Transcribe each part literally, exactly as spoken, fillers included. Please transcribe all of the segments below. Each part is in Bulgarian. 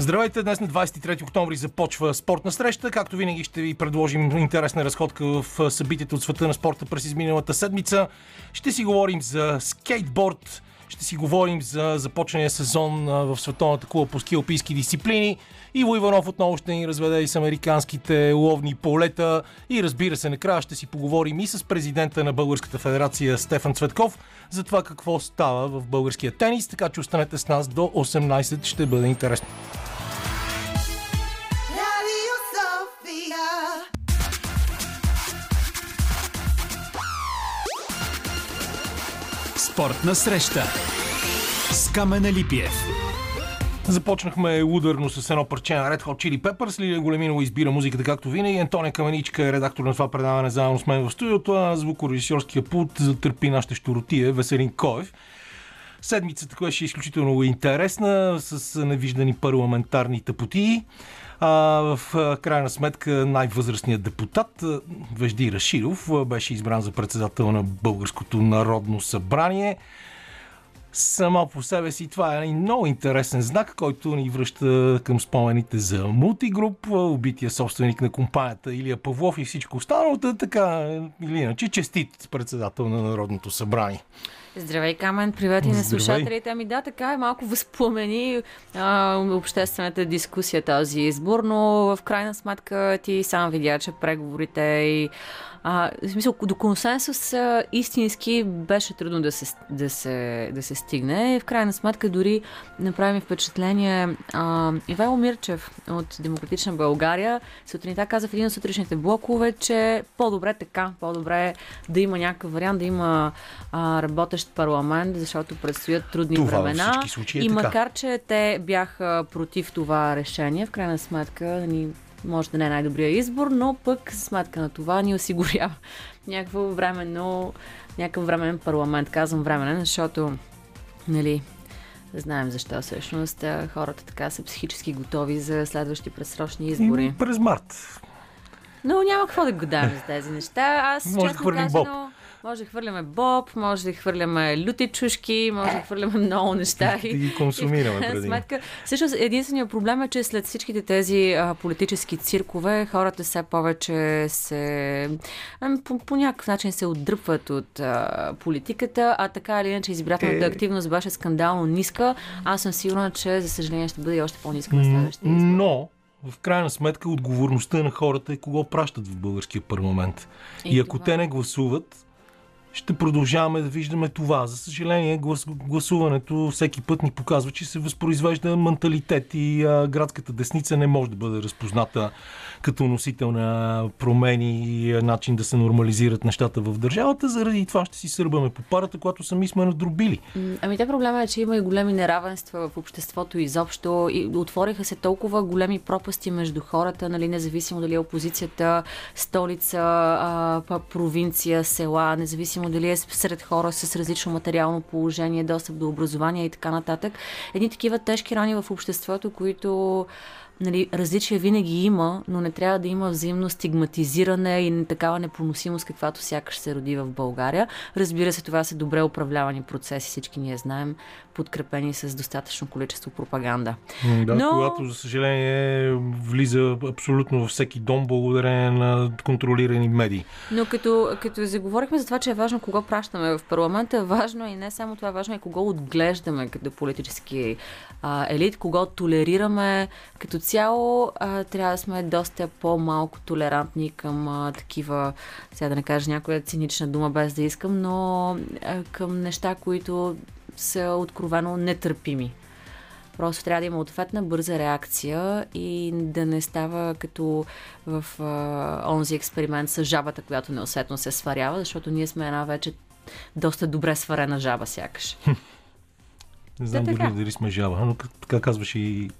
Здравейте, днес на двадесет и трети октомври започва спортна среща. Както винаги ще ви предложим интересна разходка в събитията от света на спорта през изминалата седмица. Ще си говорим за скейтборд, ще си говорим за започнения сезон в световната кула по ски алпийски дисциплини. Иво Иванов отново ще ни разведе и с американските ловни полета. И разбира се, накрая ще си поговорим и с президента на Българската федерация Стефан Цветков за това какво става в българския тенис. Така че останете с нас до осемнадесет, ще бъде интересно. Спортна среща с Камен Алипиев. Започнахме ударно с едно парче на Red Hot Chili Peppers. Лилия Големинова избира музиката както винаги. Антония Каменичка е редактор на това предаване заедно с мен в студиото, а звукорежисьорския пулт затърпи нашите щуротия Веселин Коев. Седмицата, която ще е изключително интересна, с невиждани парламентарни тъпотии. А, в крайна сметка най-възрастният депутат Вежди Рашидов беше избран за председател на Българското народно събрание. Само по себе си това е много интересен знак, който ни връща към спомените за Мултигруп, убития собственик на компанията Илия Павлов и всичко останало, така или иначе честит председател на Народното събрание. Здравей, Камен, привет и на слушателите. Ами да, така е, малко възпламени а, обществената дискусия този избор, но в крайна сметка ти сам видя, че преговорите и а, в смисъл, до консенсус а, истински беше трудно да се, да се, да се стигне. И в крайна сметка дори направи ми впечатление а, Ивайло Мирчев от Демократична България сутринта каза в един от сутрешните блокове, че по-добре така, по-добре да има някакъв вариант, да има а, работещ парламент, защото предстоят трудни това времена. Е и макар, така. че те бяха против това решение, в крайна сметка ни може да не е най-добрия избор, но пък сметка на това ни осигурява някакво временно, някакъв временен парламент. Казвам временен, защото нали, знаем защо всъщност хората така са психически готови за следващи предсрочни избори. И през март. Но няма какво да гадаем за тези неща. Аз може честно казано... Може да хвърляме боб, може да хвърляме люти чушки, може да хвърляме много неща. И, и, и консумираме преди. Всъщност единственият проблем е, че след всичките тези а, политически циркове, хората все повече се по, по някакъв начин се отдръпват от а, политиката, а така или иначе избирателната е... активност беше скандално ниска. Аз съм сигурна, че за съжаление ще бъде още по-ниска на следващия избор. Но... В крайна сметка отговорността на хората е кого пращат в българския парламент. И, и ако това... те не гласуват, ще продължаваме да виждаме това. За съжаление, глас... гласуването всеки път ни показва, че се възпроизвежда менталитет и а, градската десница не може да бъде разпозната като носител на промени и начин да се нормализират нещата в държавата. Заради това ще си сърбаме по парата, която сами сме надробили. Ами те проблема е, че има и големи неравенства в обществото изобщо. И отвориха се толкова големи пропасти между хората, нали, независимо дали е опозицията, столица, а, провинция, села, независимо дали е сред хора с различно материално положение, достъп до образование и така нататък. Едни такива тежки рани в обществото, които... Нали, различия винаги има, но не трябва да има взаимно стигматизиране и такава непоносимост, каквато сякаш се роди в България. Разбира се, това са добре управлявани процеси, всички ние знаем, подкрепени с достатъчно количество пропаганда. Да, но... когато, за съжаление, влиза абсолютно във всеки дом, благодарение на контролирани медии. Но като, като заговорихме за това, че е важно кого пращаме в парламента, важно и не само това, важно и кого отглеждаме като политически а, елит, кого толерираме като цяло, а, трябва да сме доста по-малко толерантни към а, такива, сега да не кажа някоя цинична дума, без да искам, но а, към неща, които са откровено нетърпими. Просто трябва да има ответна бърза реакция и да не става като в а, онзи експеримент с жабата, която неусетно се сварява, защото ние сме една вече доста добре сварена жаба сякаш. Не знам да, дори дали сме жаба, но така казваше и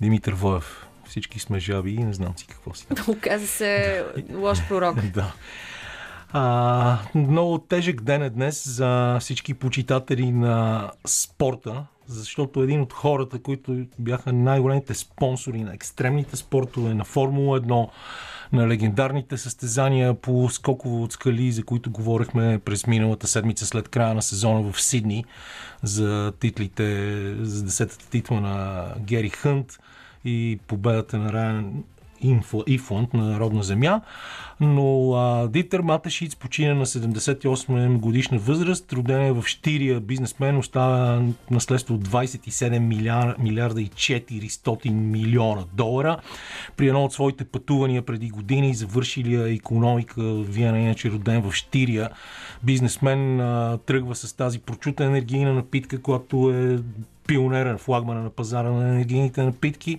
Димитър Воев. Всички сме жаби и не знам си какво си. Оказа се лош пророк. Да. А, много тежък ден е днес за всички почитатели на спорта, защото един от хората, които бяха най-големите спонсори на екстремните спортове, на Формула едно, на легендарните състезания по скоково от скали, за които говорихме през миналата седмица след края на сезона в Сидни, за титлите, за десетата титла на Гери Хънт и победата на Райан Ифланд на родна земя, но а, Дитер Матешиц почина на седемдесет и осем годишна възраст, роден е в Щирия, бизнесмен, оставя наследство от двайсет и седем милиарда и четиристотин милиона долара. При едно от своите пътувания преди години завършилия икономика в Виена, иначе роден в Щирия, бизнесмен а, тръгва с тази прочута енергийна напитка, която е пионерен флагмана на пазара на енергийните напитки.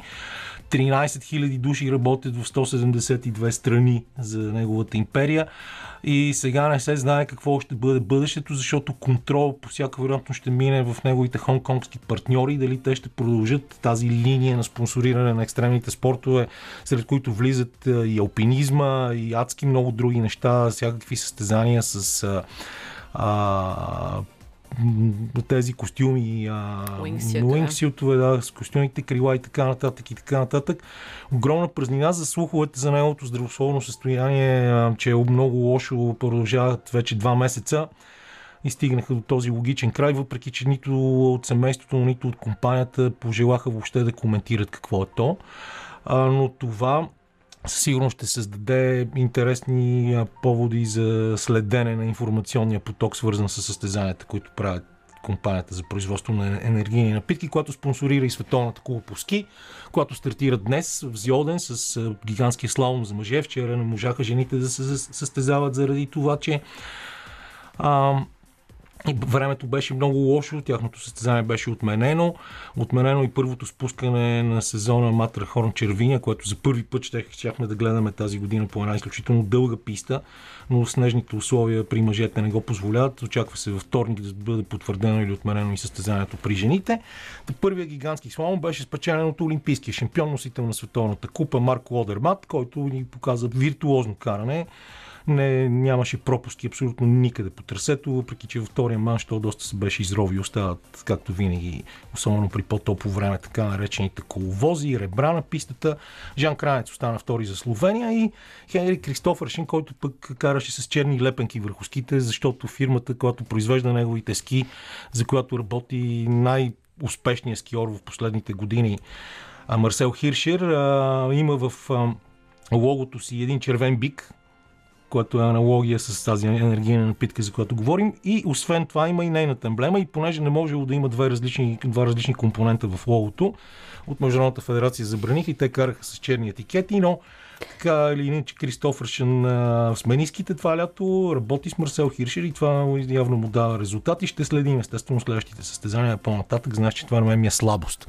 тринайсет хиляди души работят в сто седемдесет и две страни за неговата империя и сега не се знае какво ще бъде бъдещето, защото контрол по всяка вероятност ще мине в неговите хонконгски партньори, дали те ще продължат тази линия на спонсориране на екстремните спортове, сред които влизат и алпинизма, и адски много други неща, всякакви състезания с а, а, тези костюми, уингсютове, да, с костюмите, крила и така нататък и така нататък. Огромна празнина за слуховете за неговото здравословно състояние, а, че е много лошо, продължават вече два месеца и стигнаха до този логичен край, въпреки че нито от семейството, нито от компанията пожелаха въобще да коментират какво е то. А, но това сигурно ще създаде интересни поводи за следене на информационния поток, свързан с състезанията, които правят компанията за производство на енергийни напитки, която спонсорира и Световната купа по ски, която стартира днес в Зьоден с гигантския слалом за мъже. Вчера не можаха жените да се състезават заради това, че а, времето беше много лошо, тяхното състезание беше отменено. Отменено и първото спускане на сезона Матърхорн Червиня, което за първи път щяхме да гледаме тази година по една изключително дълга писта, но снежните условия при мъжете не го позволяват. Очаква се във вторник да бъде потвърдено или отменено и състезанието при жените. Първият гигантски слалом беше спечелен от олимпийския шампион, носител на Световната купа Марко Одермат, който ни показа виртуозно каране. Не, нямаше пропуски абсолютно никъде по трасето, въпреки че във втория манш то доста се беше изровил, остават както винаги, особено при по-топло време, така наречените коловози, ребра на пистата. Ян Крайцер остана втори за Словения и Хенрик Кристоферсен, който пък караше с черни лепенки върху ските, защото фирмата, която произвежда неговите ски, за която работи най-успешният скиор в последните години, Марсел Хиршер, има в логото си един червен бик, което е аналогия с тази енергийна напитка, за която говорим. И освен това има и нейната емблема. И понеже не можело да има два различни, два различни компонента в логото, от Международната федерация забраних и те караха с черни етикети, но така или иначе Кристоферсен смени ските това лято, работи с Марсел Хиршер и това явно му дава резултати. Ще следим естествено следващите състезания по-нататък. Знаеш, че това на мен ми е слабост.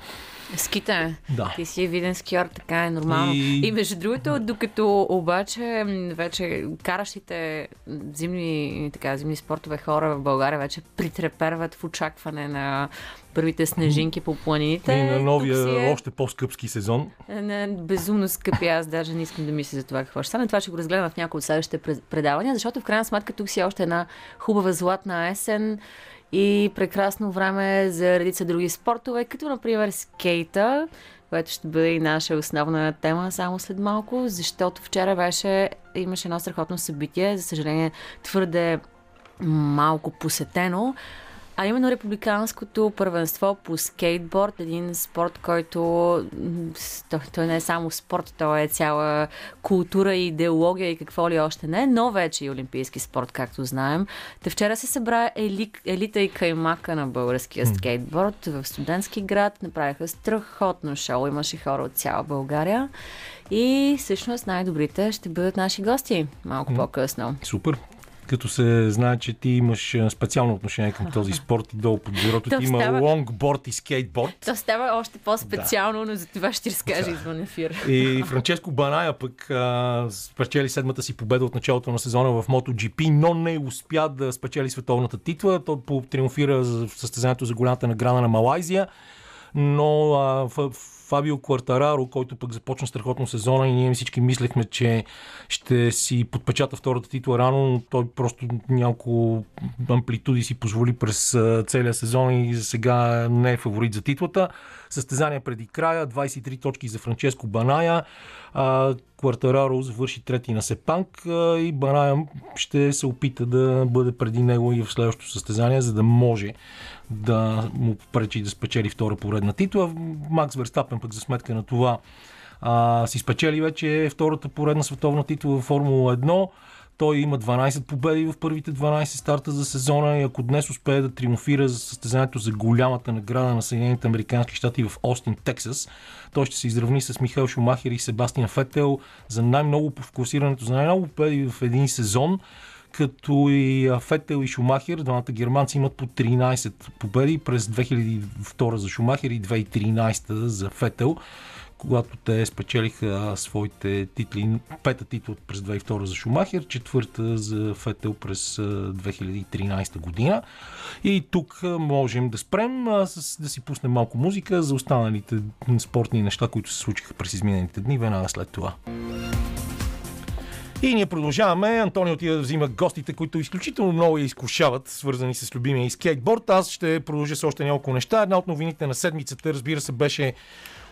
Скита. Да. Ти си виден скиор, така е нормално. И... и между другото, докато обаче вече каращите зимни, така, зимни спортове хора в България вече притреперват в очакване на първите снежинки по планините. И на новия, е... още по-скъпски сезон. Не, безумно скъпи. Аз даже не искам да мисля за това какво ще стане. Това ще го разгледам в някои от следващите предавания, защото в крайна сметка тук си е още една хубава златна есен и прекрасно време за редица други спортове, като например скейта, което ще бъде и наша основна тема само след малко, защото вчера беше, имаше едно страхотно събитие, за съжаление твърде малко посетено, а именно републиканското първенство по скейтборд, един спорт, който той не е само спорт, той е цяла култура и идеология и какво ли още не, но вече и олимпийски спорт, както знаем. Те вчера се събра ели... елита и каймака на българския скейтборд в Студентски град, направиха страхотно шоу, имаше хора от цяла България. И всъщност най-добрите ще бъдат наши гости малко по-късно. Супер! Като се знае, че ти имаш специално отношение към този спорт и долу под бюрото ти има лонгборд и скейтборд. То става още по-специално, да. Но за това ще ти разкажа да. Извън ефир. И Франческо Баная пък а, спечели седмата си победа от началото на сезона в MotoGP, но не успя да спечели световната титла. Той триумфира в състезанието за голямата награда на Малайзия, но а, в Фабио Квартараро, който пък започна страхотно сезона и ние всички мислехме, че ще си подпечата втората титла рано, но той просто няколко амплитуди си позволи през целия сезон и за сега не е фаворит за титлата. Състезание преди края, двайсет и три точки за Франческо Баная, Квартараро завърши трети на сепанк и Баная ще се опита да бъде преди него и в следващото състезание, за да може да му попречи да спечели втора поредна титла. Макс Верстапен Верстапен пък за сметка на това а, си спечели вече втората поредна световна титла в Формула едно. Той има дванайсет победи в първите дванайсет старта за сезона и ако днес успее да триумфира за състезанието за голямата награда на Съединените американски щати в Остин, Тексас, той ще се изравни с Михаел Шумахер и Себастиан Фетел за най-много по класирането, за най-много победи в един сезон, като и Фетел и Шумахер, двамата германци, имат по тринайсет победи през две хиляди и втора за Шумахер и две хиляди и тринайсета за Фетел, когато те спечелиха своите титли, пета титла през две хиляди и втора за Шумахер, четвърта за Фетел през две хиляди и тринайсета година. И тук можем да спрем, да си пуснем малко музика за останалите спортни неща, които се случиха през изминалите дни, веднага след това. И ние продължаваме. Антони отида да взима гостите, които изключително много я изкушават, свързани с любимия и скейтборд. Аз ще продължа с още няколко неща. Една от новините на седмицата, разбира се, беше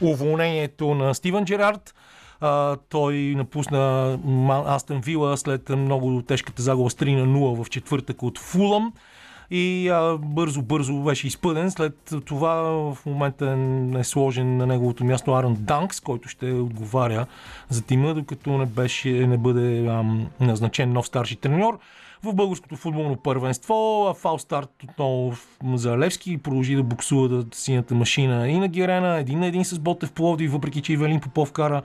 уволнението на Стивен Джерард. А, той напусна Астън Вила след много тежката загуба с три на нула в четвъртък от Фулъм. И бързо-бързо беше изпъден. След това в момента е сложен на неговото място Арън Данкс, който ще отговаря за тима, докато не, беше, не бъде ам, назначен нов старши треньор. В българското футболно първенство фал старт отново за Левски, продължи да буксува да синята машина и на Герена, един на един с Ботев Пловдив, въпреки че Ивелин Попов кара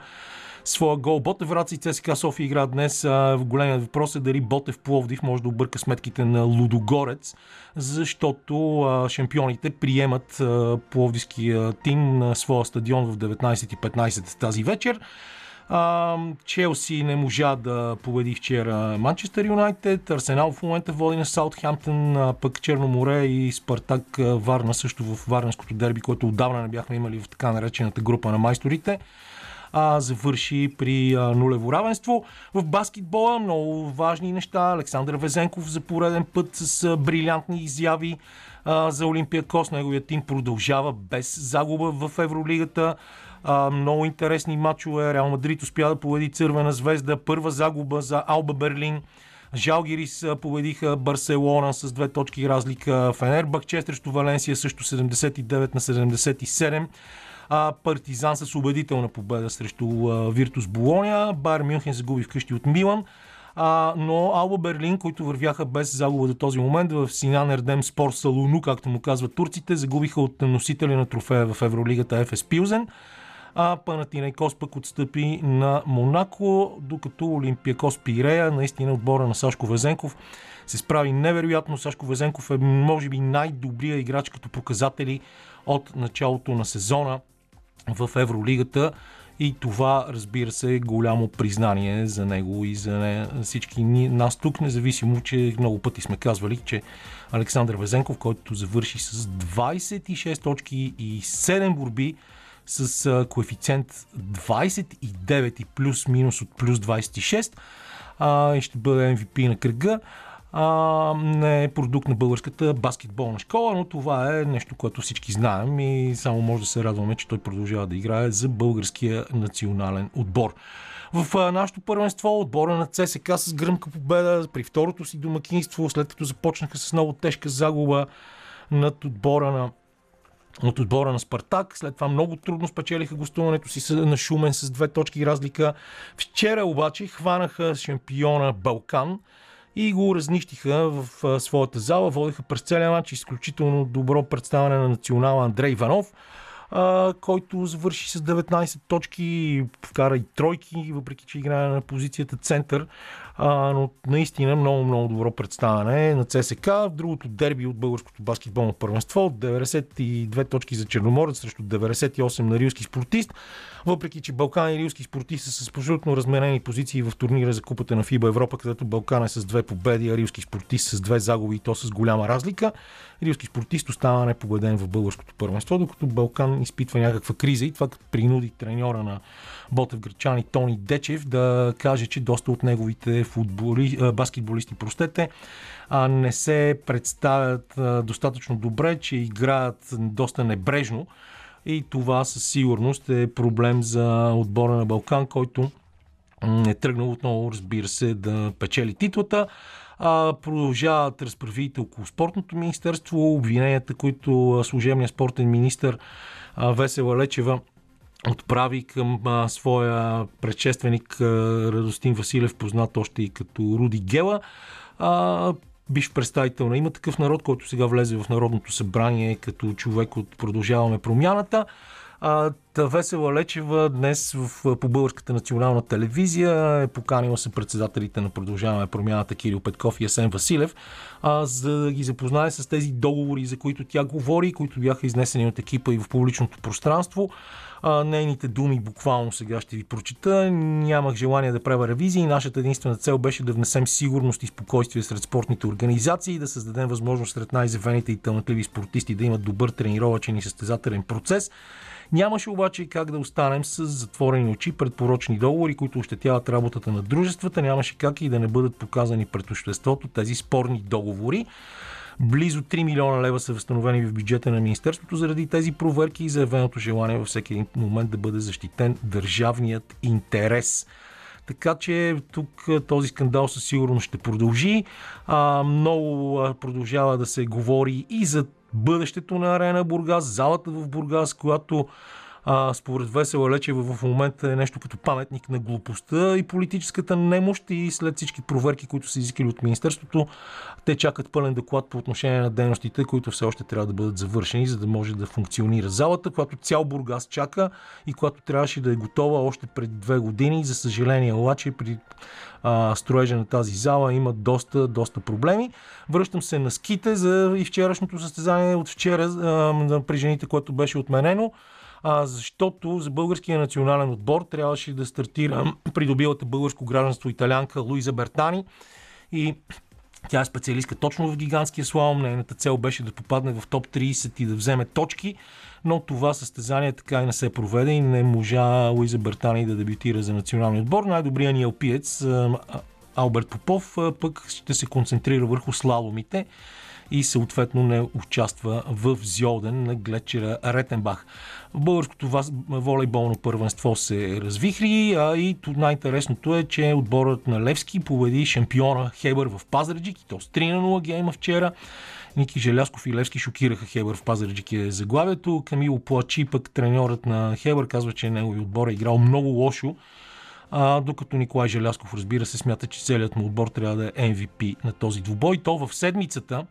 своя гол. Ботев Враца и ЦСКА София игра днес. Големият въпрос е дали Ботев Пловдив може да обърка сметките на Лудогорец, защото шампионите приемат пловдивския тим на своя стадион в деветнайсет и петнайсет тази вечер. Челси не можа да победи вчера Манчестър Юнайтед, Арсенал в момента води на Саутхемптън, пък Черно море и Спартак Варна също в варненското дерби, което отдавна не бяхме имали в така наречената група на майсторите, а завърши при нулево равенство. В баскетбола много важни неща. Александър Везенков за пореден път с брилянтни изяви за Олимпиакос. Неговият тим продължава без загуба в Евролигата. Много интересни матчове. Реал Мадрид успя да победи Червена звезда. Първа загуба за Алба Берлин. Жалгирис победиха Барселона с две точки разлика. Фенербахче срещу Валенсия също седемдесет и девет на седемдесет и седем. А Партизан с убедителна победа срещу Виртус Болоня. Байер Мюнхен загуби вкъщи от Милан. А, но Алба Берлин, които вървяха без загуба до този момент в Синан Ердем Спор Салуну, както му казват турците, загубиха от носителя на трофея в Евролигата Ефес Пилзен. А Панатинайкос пък отстъпи на Монако, докато Олимпиакос Пирея, наистина отбора на Сашко Везенков, се справи невероятно. Сашко Везенков е може би най-добрия играч като показатели от началото на сезона в Евролигата и това, разбира се, е голямо признание за него и за всички нас тук, независимо, че много пъти сме казвали, че Александър Везенков, който завърши с двайсет и шест точки и седем борби с коефициент двайсет и девет и плюс-минус от плюс двайсет и шест, а, и ще бъде Ем Ви Пи на кръга. А, не е продукт на българската баскетболна школа, но това е нещо, което всички знаем и само може да се радваме, че той продължава да играе за българския национален отбор. В нашото първенство отбора на ЦСКА с гръмка победа при второто си домакинство, след като започнаха с много тежка загуба над отбора на от отбора на Спартак. След това много трудно спечелиха гостуването си на Шумен с две точки разлика. Вчера обаче хванаха шампиона Балкан и го разнищиха в своята зала. Водиха през целия матч изключително добро представяне на национала Андрей Иванов, който завърши с деветнайсет точки, вкара и тройки, въпреки че играе на позицията център, но наистина много-много добро представяне на ЦСКА. Другото дерби от българското баскетболно първенство, деветдесет и две точки за Черноморец срещу деветдесет и осем на Рилски спортист, въпреки че Балкан и Рилски спортист са с абсолютно разменени позиции в турнира за Купата на ФИБА Европа, където Балкан е с две победи, а Рилски спортист с две загуби и то с голяма разлика. Рилски спортист остава непобеден в българското първенство, докато Балкан изпитва някаква криза и това принуди треньора на Ботев Грачани Тони Дечев да каже, че доста от неговите футболи, баскетболисти простете, не се представят достатъчно добре, че играят доста небрежно и това със сигурност е проблем за отбора на Балкан, който е тръгнал отново, разбира се, да печели титлата. Продължават разправите около спортното министерство, обвиненията, които служебният спортен министър Весела Лечева отправи към а, своя предшественик а, Радостин Василев, познат още и като Руди Гела, а, бивш представител на Има такъв народ, който сега влезе в Народното събрание като човек от Продължаваме промяната. А, Весела Лечева днес в, по Българската национална телевизия е поканила се председателите на Продължаваме промяната Кирил Петков и Асен Василев, а, за да ги запознае с тези договори, за които тя говори, които бяха изнесени от екипа и в публичното пространство. А, нейните думи буквално сега ще ви прочита. Нямах желание да правя ревизии. Нашата единствена цел беше да внесем сигурност и спокойствие сред спортните организации и да създадем възможност сред най-изявените и талантливи спортисти да имат добър тренировъчен и състезателен процес. Нямаше обаче как да останем с затворени очи пред порочни договори, които ощетяват работата на дружествата. Нямаше как и да не бъдат показани пред обществото тези спорни договори. Близо три милиона лева са възстановени в бюджета на Министерството заради тези проверки и заявеното желание във всеки един момент да бъде защитен държавният интерес. Така че тук този скандал със сигурност ще продължи. А, много продължава да се говори и за бъдещето на Арена Бургас, залата в Бургас, която а, според Весела Лечева в момента е нещо като паметник на глупостта и политическата немощ, и след всички проверки, които са изискали от Министерството, те чакат пълен доклад по отношение на дейностите, които все още трябва да бъдат завършени, за да може да функционира залата, която цял Бургас чака и която трябваше да е готова още преди две години. За съжаление, обаче при а, строежа на тази зала има доста, доста проблеми. Връщам се на ските за и вчерашното състезание от вчера а, при жените, което беше отменено. А, защото за българския национален отбор трябваше да стартира придобилата българско гражданство италианка Луиза Бертани, и тя е специалистка точно в гигантския слалом. Нейната цел беше да попадне в топ трийсет и да вземе точки, но това състезание така и не се проведе и не можа Луиза Бертани да дебютира за националния отбор. Най-добрият ни алпиец Алберт Попов пък ще се концентрира върху слаломите и съответно не участва в Зьоден на глечера Ретенбах. Българското волейболно първенство се развихри, а и най-интересното е, че отборът на Левски победи шампиона Хебър в Пазарджик, и то с три на нула гейма вчера. Ники Желясков и Левски шокираха Хебър в Пазарджик е заглавието. Камило Плачи, пък треньорът на Хебър, казва, че неговият отбор е играл много лошо, а, докато Николай Желясков, разбира се, смята, че целият му отбор трябва да е Ем Ви Пи на този двубой. То в седмицата,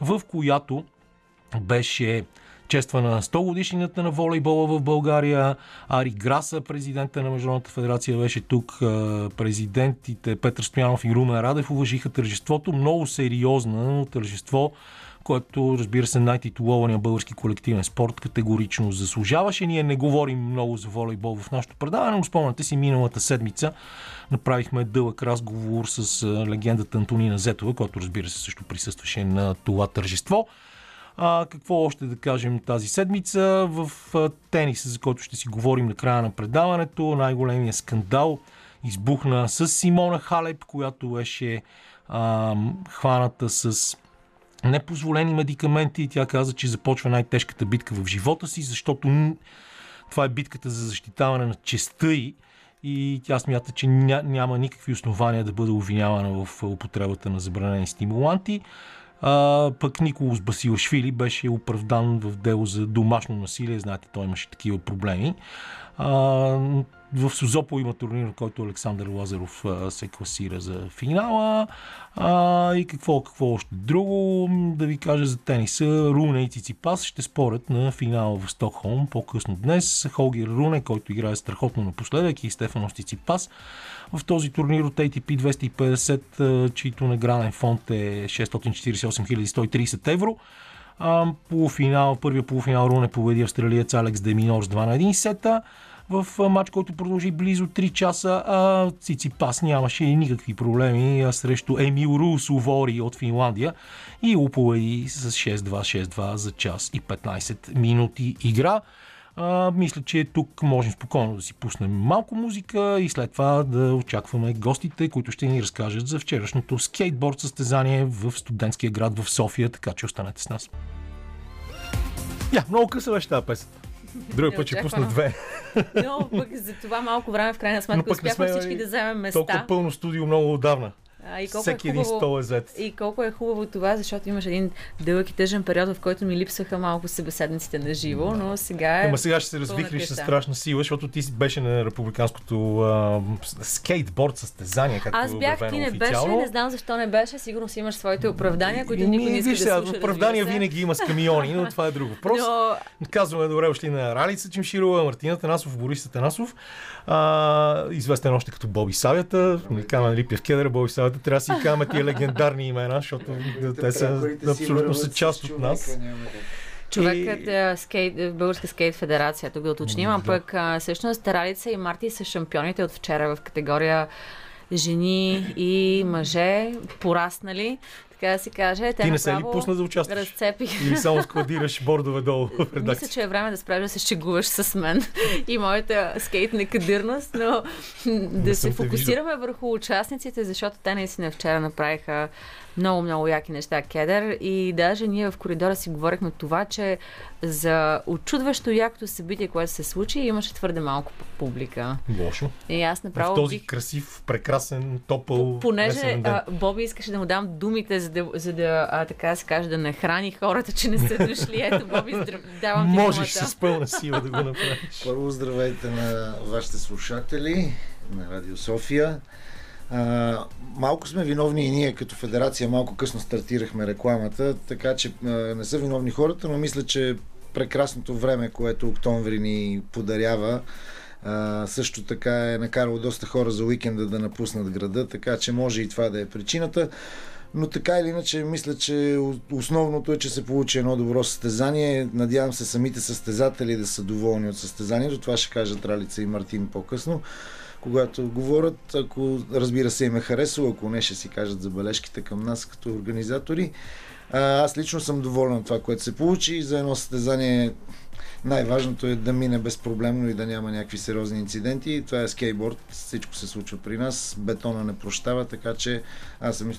в която беше чествана сто годишнината на волейбола в България. Ари Граса, президента на Международната федерация, беше тук. Президентите Петър Стоянов и Румен Радев уважиха тържеството. Много сериозно тържество, което, разбира се, най-титулованият български колективен спорт категорично заслужаваше. Ние не говорим много за волейбол в нашото предаване, но спомняте си, миналата седмица направихме дълъг разговор с легендата Антонина Зетова, която, разбира се, също присъстваше на това тържество. А, какво още да кажем тази седмица? В тениса, за който ще си говорим на края на предаването, най-големият скандал избухна с Симона Халеп, която беше а, хваната с непозволени медикаменти. Тя каза, че започва най-тежката битка в живота си, защото това е битката за защитаване на честта ѝ, и тя смята, че ня- няма никакви основания да бъде обвинявана в употребата на забранени стимуланти. А, пък Николос Басилашвили беше оправдан в дело за домашно насилие. Знаете, той имаше такива проблеми. А, в Созопол има турнир, в който Александър Лазаров а, се класира за финала. А, и какво, какво още друго да ви кажа за тениса. Руне и Циципас ще спорят на финала в Стокхолм по-късно днес. Холгер Руне, който играе страхотно напоследък, и Стефанос Циципас в този турнир от Ей Ти Пи двеста и петдесет, чийто награден фонд е шестстотин четирийсет и осем хиляди сто и трийсет евро. Полуфинал, първия полуфинал Руне победи австралиец Алекс Деминор с две на един сета в матч, който продължи близо три часа. А Циципас нямаше никакви проблеми срещу Емил Рус Увори от Финландия и оповеди с шест-два, шест-два за час и петнайсет минути игра. А, мисля, че тук можем спокойно да си пуснем малко музика и след това да очакваме гостите, които ще ни разкажат за вчерашното скейтборд състезание в студентския град в София, така че останете с нас. Я, yeah, много къса беше тази песен. Друг път ще пусна две. Но пък за това малко време в крайна сметка успяхме всички да вземем места. Толкова пълно студио много отдавна. А, и колко всеки е хубаво, един стол е зет. И колко е хубаво това, защото имаш един дълъг и тъжен период, в който ми липсваха малко събеседниците на живо, да. но сега е... Ама сега ще се развихлиш със страшна сила, защото ти беше на републиканското а, скейтборд състезание, както Аз бях, ти не официално. беше, не знам защо не беше, сигурно си имаш своите оправдания, които и, никой не иска да слуша. Виж, оправдания винаги има с камиони, но това е друг въпрос. Но... Казваме добре дошли на Ралица Чимширова, Мартин Атанасов, Борис Атанасов, а, известен още като Боби Савята, Милкана Липев-Кедър, Боби Савята. Трябва да си казваме тия легендарни имена, защото те са абсолютно са част от нас. Човекът е скейт, Българска скейт федерация, тук да уточним, а пък всъщност Ралица и Марти са шампионите от вчера в категория жени и мъже, пораснали, така да си каже. Ти не се ли пусна да участваш? Разцепих. Или само складираш бордове долу в редакция? Мисля, че е време да спреш да се шегуваш с мен и моята скейт некадърност, но да се фокусираме върху участниците, защото те наистина вчера направиха много-много яки неща, Кедър. И даже ние в коридора си говорихме това, че за очудващо якото събитие, което се случи, имаше твърде малко публика. Лошо. И аз направо... В този бих... красив, прекрасен, топъл... Понеже а, Боби искаше да му дам думите, за да, за да а, така се каже, да нахрани хората, че не са дошли. Ето, Боби, здрав... давам ти думата. Можеш с пълна сила да го направиш. Първо здравейте на вашите слушатели на Радио София. А, малко сме виновни и ние като федерация, малко късно стартирахме рекламата, така че а, не са виновни хората, но мисля, че прекрасното време, което октомври ни подарява, а, също така е накарало доста хора за уикенда да напуснат града, така че може и това да е причината. Но така или иначе, мисля, че основното е, че се получи едно добро състезание. Надявам се самите състезатели да са доволни от състезанието. Това ще кажат Ралица и Мартин по-късно, когато говорят. Ако, разбира се, им е харесало, ако не, ще си кажат забележките към нас като организатори. А, аз лично съм доволен от това, което се получи. За едно състезание най-важното е да мине безпроблемно и да няма някакви сериозни инциденти. Това е скейтборд, всичко се случва при нас, бетона не прощава, така че аз съм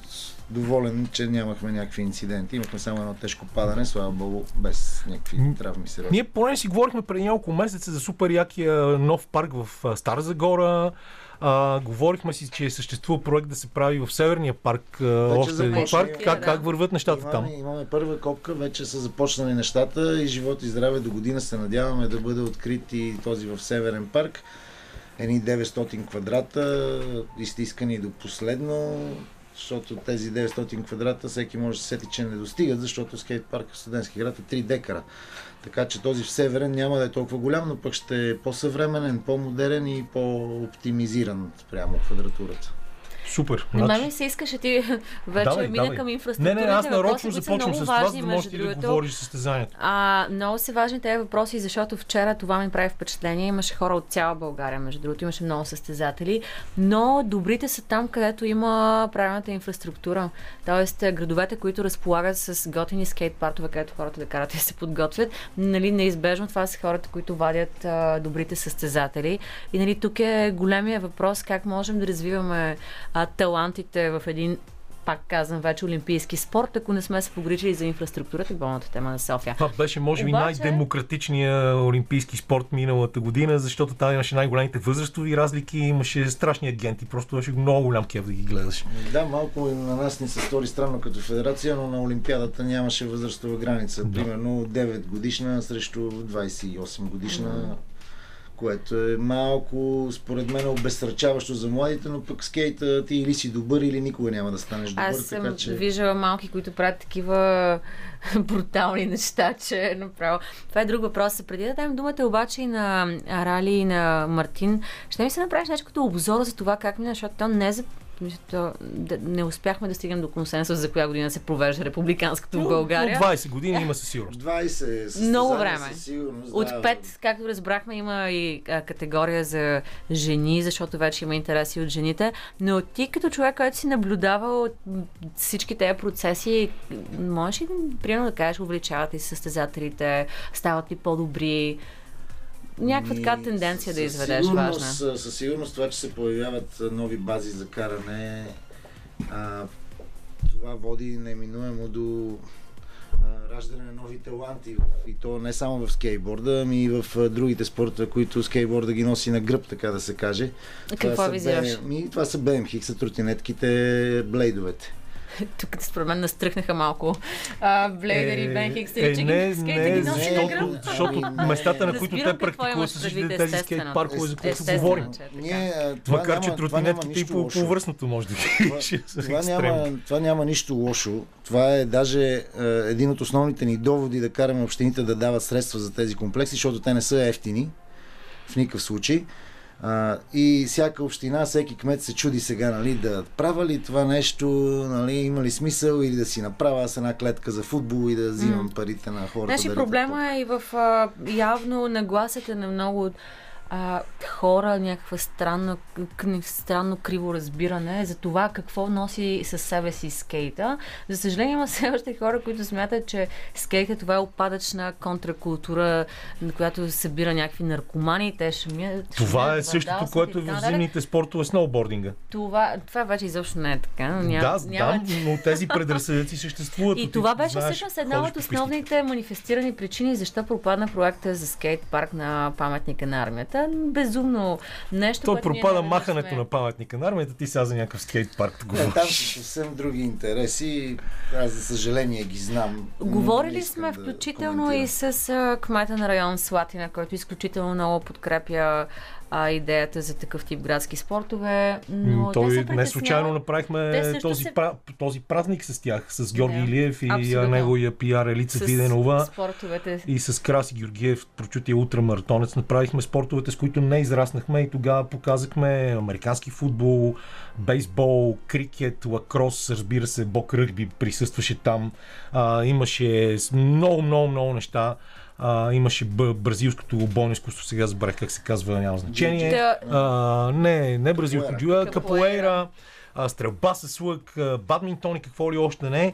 доволен, че нямахме някакви инциденти. Имахме само едно тежко падане, слава богу, без някакви травми сериозни. Ние поне си говорихме преди няколко месеца за супер якия нов парк в Стара Загора. А, говорихме си, че съществува проект да се прави в Северния парк, още един парк. Как, да. как върват нещата имаме, там? Имаме първа копка, вече са започнали нещата и живот и здраве до година се надяваме да бъде открит и този в Северен парк. Едни деветстотин квадрата, изтискани до последно, защото тези деветстотин квадрата всеки може да се сети, че не достигат, защото скейт парк в Студентски град е три декара. Така че този в Северен няма да е толкова голям, но пък ще е по-съвременен, по-модерен и по-оптимизиран прямо квадратурата. Супер. На мен ми се искаше ти вече давай, мина давай. към инфраструктурите. Не, не, аз нарочно започвам с това, за да можеш да говориш състезанието. А, много са важни тези въпроси, защото вчера това ми прави впечатление. Имаше хора от цяла България, между другото. Имаше много състезатели, но добрите са там, където има правилната инфраструктура. Тоест, градовете, които разполагат с готини скейтпартове, където хората да карат и се подготвят, нали, неизбежно това са хората, които вадят а, добрите състезатели. И нали, тук е големия въпрос как можем да развиваме талантите в един, пак казвам вече, олимпийски спорт, ако не сме се погрижили за инфраструктурата, главната тема на София. Това беше, може би, Обаче... най-демократичният олимпийски спорт миналата година, защото там имаше най-големите възрастови разлики, имаше страшни агенти, просто беше много голям кеф да ги гледаш. Да, малко и на нас ни се стори странно като федерация, но на Олимпиадата нямаше възрастова граница. Да. Примерно девет годишна срещу двайсет и осем годишна. Mm-hmm. Което е малко, според мен, обезсърчаващо за младите, но пък скейта ти или си добър, или никога няма да станеш добър. Аз съм така, че... виждала малки, които правят такива брутални неща, че направо. Това е друг въпрос. Преди да дадем думата обаче и на Рали и на Мартин, ще ми се направиш нещо като обзор за това как мина, защото то не е за... не успяхме да стигнем до консенсус за коя година се провежда републиканското в България. Но двайсет години има със сигурност. двайсет много време. Сигурност, да. От пет, както разбрахме, има и категория за жени, защото вече има интереси от жените. Но ти като човек, който си наблюдавал всички тези процеси, можеш ли, примерно, да кажеш, увеличават ли състезателите, стават ли по-добри? Някаква така тенденция да изведеш важна. Със, със сигурност това, че се появяват нови бази за каране, а, това води неминуемо до раждане на нови таланти, и то не само в скейтборда, ами и в другите спорта, които скейтборда ги носи на гръб, така да се каже. Какво визираш? Това са бе ем икс, тротинетките, блейдовете. Тук според мен настръхнаха малко а, блейдери, е, бенхикс и речи ги скейти ги носи на гръб. Защото местата, на които те практикуват, са всички тези скейт паркове, за които се говорим. Макар, че тротинетките и по повърхностното може да ги реши. Това няма нищо лошо. Това е даже един от основните ни доводи да караме общините да дават средства за тези комплекси, защото те не са евтини в никакъв случай. Uh, и всяка община, всеки кмет се чуди сега, нали, да правя ли това нещо, нали, има ли смисъл, или да си направя с една клетка за футбол и да взимам mm. парите на хората. Значи, да проблема е и в а, явно нагласите на много от а, хора, някаква странно, странно криво разбиране за това какво носи със себе си скейта. За съжаление има все още хора, които смятат, че скейта това е опадъчна контракултура, на която събира някакви наркомани и те шумят. Това е същото, което е в зимните спортове, сноубординга. Това, това вече изобщо не е така. Ням, да, няма... да, но тези предразсъдъци съществуват. И, и това беше всъщност една от основните манифестирани причини защо пропадна проекта за скейт парк на паметника на армията. Безумно нещо. Той пропада не махането сме. На паметника на армията, ти сега за някакъв скейт парк говориш. Там са съвсем други интереси. Аз за съжаление ги знам. Говорили сме да включително и с кмета на район Слатина, който изключително много подкрепя а, идеята за такъв тип градски спортове. Но той не случайно направихме този, се... пра... този празник с тях, с Георги Илиев и неговия пиар Елица Виденова. И с Краси Георгиев, прочутия ултрамаратонец, направихме спортовете, с които не израснахме, и тогава показахме американски футбол, бейсбол, крикет, лакрос, разбира се, бок ръгби присъстваше там. А, имаше много, много, много неща. А, имаше бъ, бразилското бойно изкуство, сега забрах как се казва, няма значение. Да. А, не, не бразилско джудо, капоейра, стрелба с лък, бадминтон и какво ли още не.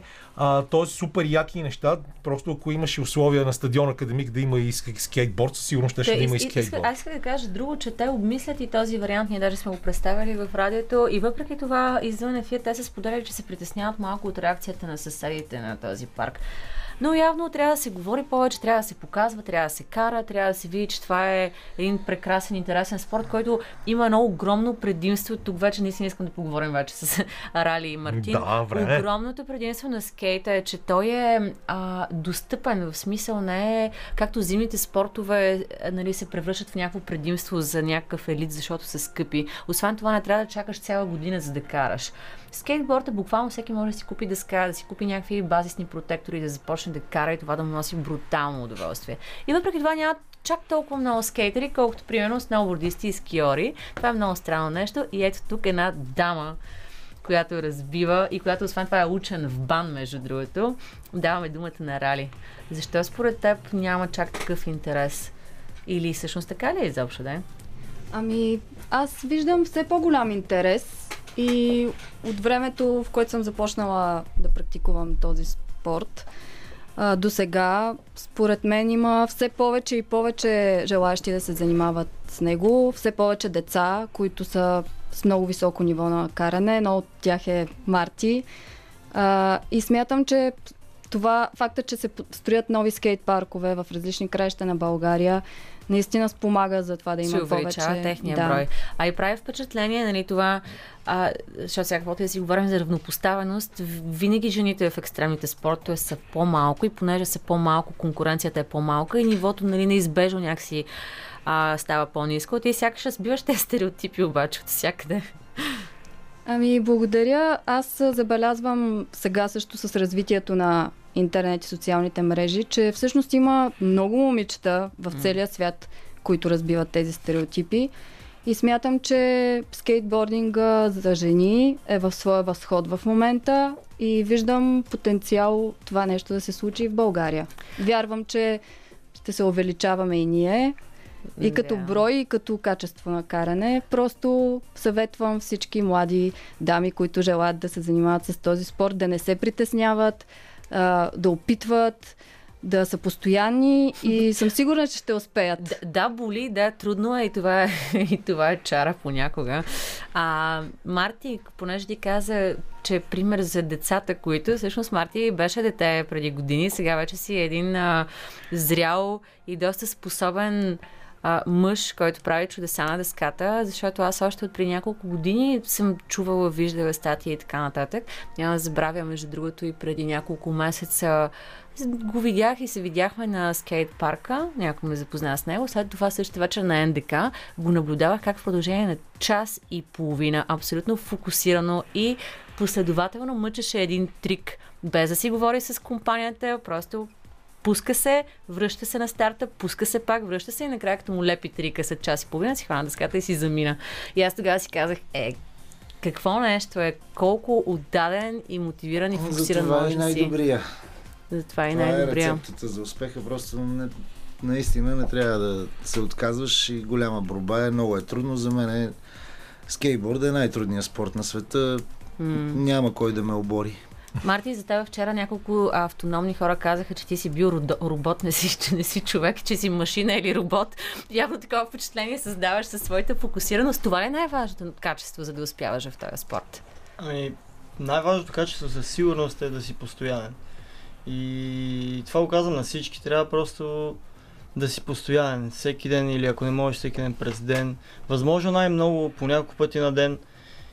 Т.е. супер яки неща. Просто ако имаше условия на стадион Академик да има и скейтборд, сигурно ще, ще да има и скейтборд. Аз искам да кажа друго, че те обмислят и този вариант, ние даже сме го представили в радиото, и въпреки това извън ефир те се споделяли, че се притесняват малко от реакцията на съседите на този парк. Но явно трябва да се говори повече, трябва да се показва, трябва да се кара, трябва да се види, че това е един прекрасен, интересен спорт, който има едно огромно предимство. Тук вече наистина искам да поговорим вече с Рали и Мартин. Да, време. Огромното предимство на скейта е, че той е а, достъпен, в смисъл не е, както зимните спортове, нали, се превръщат в някакво предимство за някакъв елит, защото са скъпи. Освен това не трябва да чакаш цяла година, за да караш. Скейтборда буквално всеки може да си купи дъска, да си купи някакви базисни протектори, да започне да кара, и това да му носи брутално удоволствие. И въпреки това няма чак толкова много скейтери, колкото примерно сноубордисти и скиори. Това е много странно нещо, и ето тук една дама, която разбива и която освен това е учен в бан, между другото. Даваме думата на Рали. Защо според теб няма чак такъв интерес? Или всъщност така ли е изобщо, да? Ами, аз виждам все по-голям интерес, и от времето, в което съм започнала да практикувам този спорт, до сега, според мен, има все повече и повече желаящи да се занимават с него, все повече деца, които са с много високо ниво на каране, едно от тях е Марти, а, и смятам, че това, факта, че се строят нови скейт паркове в различни краища на България, наистина спомага за това да има повече. Се увеличава техния да. брой. А и прави впечатление, нали, това, а, защото сега каквото да си говорим за равнопоставеност, винаги жените в екстремните спортове са по-малко, и понеже са по-малко, конкуренцията е по-малка и нивото, нали, неизбежно някакси а, става по-низко. Ти сякаш разбиваш тези стереотипи обаче от всякъде. Ами, благодаря. Аз забелязвам сега също с развитието на интернет и социалните мрежи, че всъщност има много момичета в целия свят, които разбиват тези стереотипи, и смятам, че скейтбординга за жени е в своя възход в момента, и виждам потенциал това нещо да се случи в България. Вярвам, че ще се увеличаваме и ние, и като брой, и като качество на каране. Просто съветвам всички млади дами, които желаят да се занимават с този спорт, да не се притесняват, да опитват, да са постоянни и съм сигурна, че ще успеят. Да, да, боли, да, трудно е и това, и това е чара понякога. А, Марти, понеже ти каза, че е пример за децата, които всъщност Марти беше дете преди години, сега вече си е един а, зрял и доста способен а, мъж, който прави чудеса на дъската, защото аз още от преди няколко години съм чувала, виждала статии и така нататък. Няма да забравя, между другото, и преди няколко месеца го видях и се видяхме на скейт парка. Някой ме запозна с него. След това същата вечер на НДК го наблюдавах как в продължение на час и половина абсолютно фокусирано и последователно мъчеше един трик. Без да си говори с компанията, просто пуска се, връща се на старта, пуска се пак, връща се и накрая като му лепи трика след час и половина, си хвана дъската и си замина. И аз тогава си казах, е, какво нещо е, колко отдаден и мотивиран и фокусиран може да си. Това е най-добрия. Затова и най-добрия. Това е рецептата за успеха. Просто не, наистина не трябва да се отказваш и голяма борба е. Много е трудно. За мен е, скейтборд е най-трудният спорт на света. Mm. Няма кой да ме обори. Марти, за теб вчера няколко автономни хора казаха, че ти си бил робот, не си, че не си човек, че си машина или робот. Явно такова впечатление създаваш със своята фокусираност. Това ли е най-важното качество, за да успяваш в този спорт? Ами, най-важното качество със сигурност е да си постоянен. И това го казвам на всички, трябва просто да си постоянен всеки ден или ако не можеш всеки ден през ден, възможно най-много по няколко пъти на ден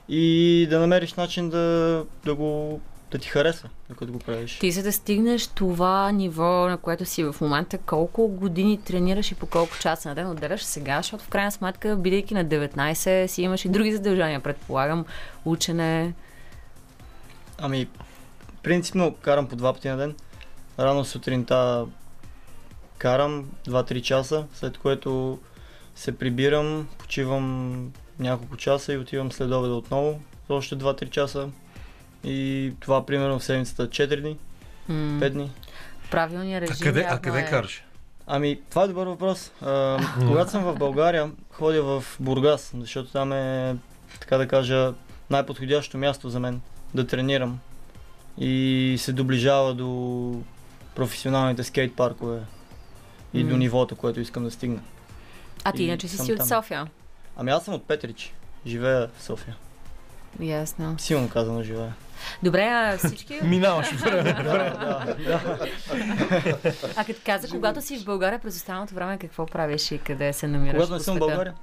и да намериш начин да, да го да ти харесва, докато го правиш. Ти за да стигнеш това ниво, на което си в момента, колко години тренираш и по колко часа на ден отделяш сега, защото в крайна сметка, бидейки на деветнайсет, си имаш и други задължения, предполагам, учене. Ами, принципно карам по два пъти на ден. Рано сутринта карам два-три часа, след което се прибирам, почивам няколко часа и отивам след обеда отново за още два-три часа. И това примерно в седмицата четири дни, пет дни. Правилният режим. А къде, а къде е... караш? Ами, това е добър въпрос. А, когато съм в България, ходя в Бургас, защото там е, така да кажа, най-подходящо място за мен да тренирам. И се доближава до професионалните скейт паркове и mm. до нивото, което искам да стигна. А ти иначе си си от София? Ами аз съм от Петрич. Живея в София. Ясно. Силно казано живея. Добре, а всички... Минаваш време. Да, да. А като каза, когато си в България през останалото време, какво правиш и къде се намираш? Когато не съм в България?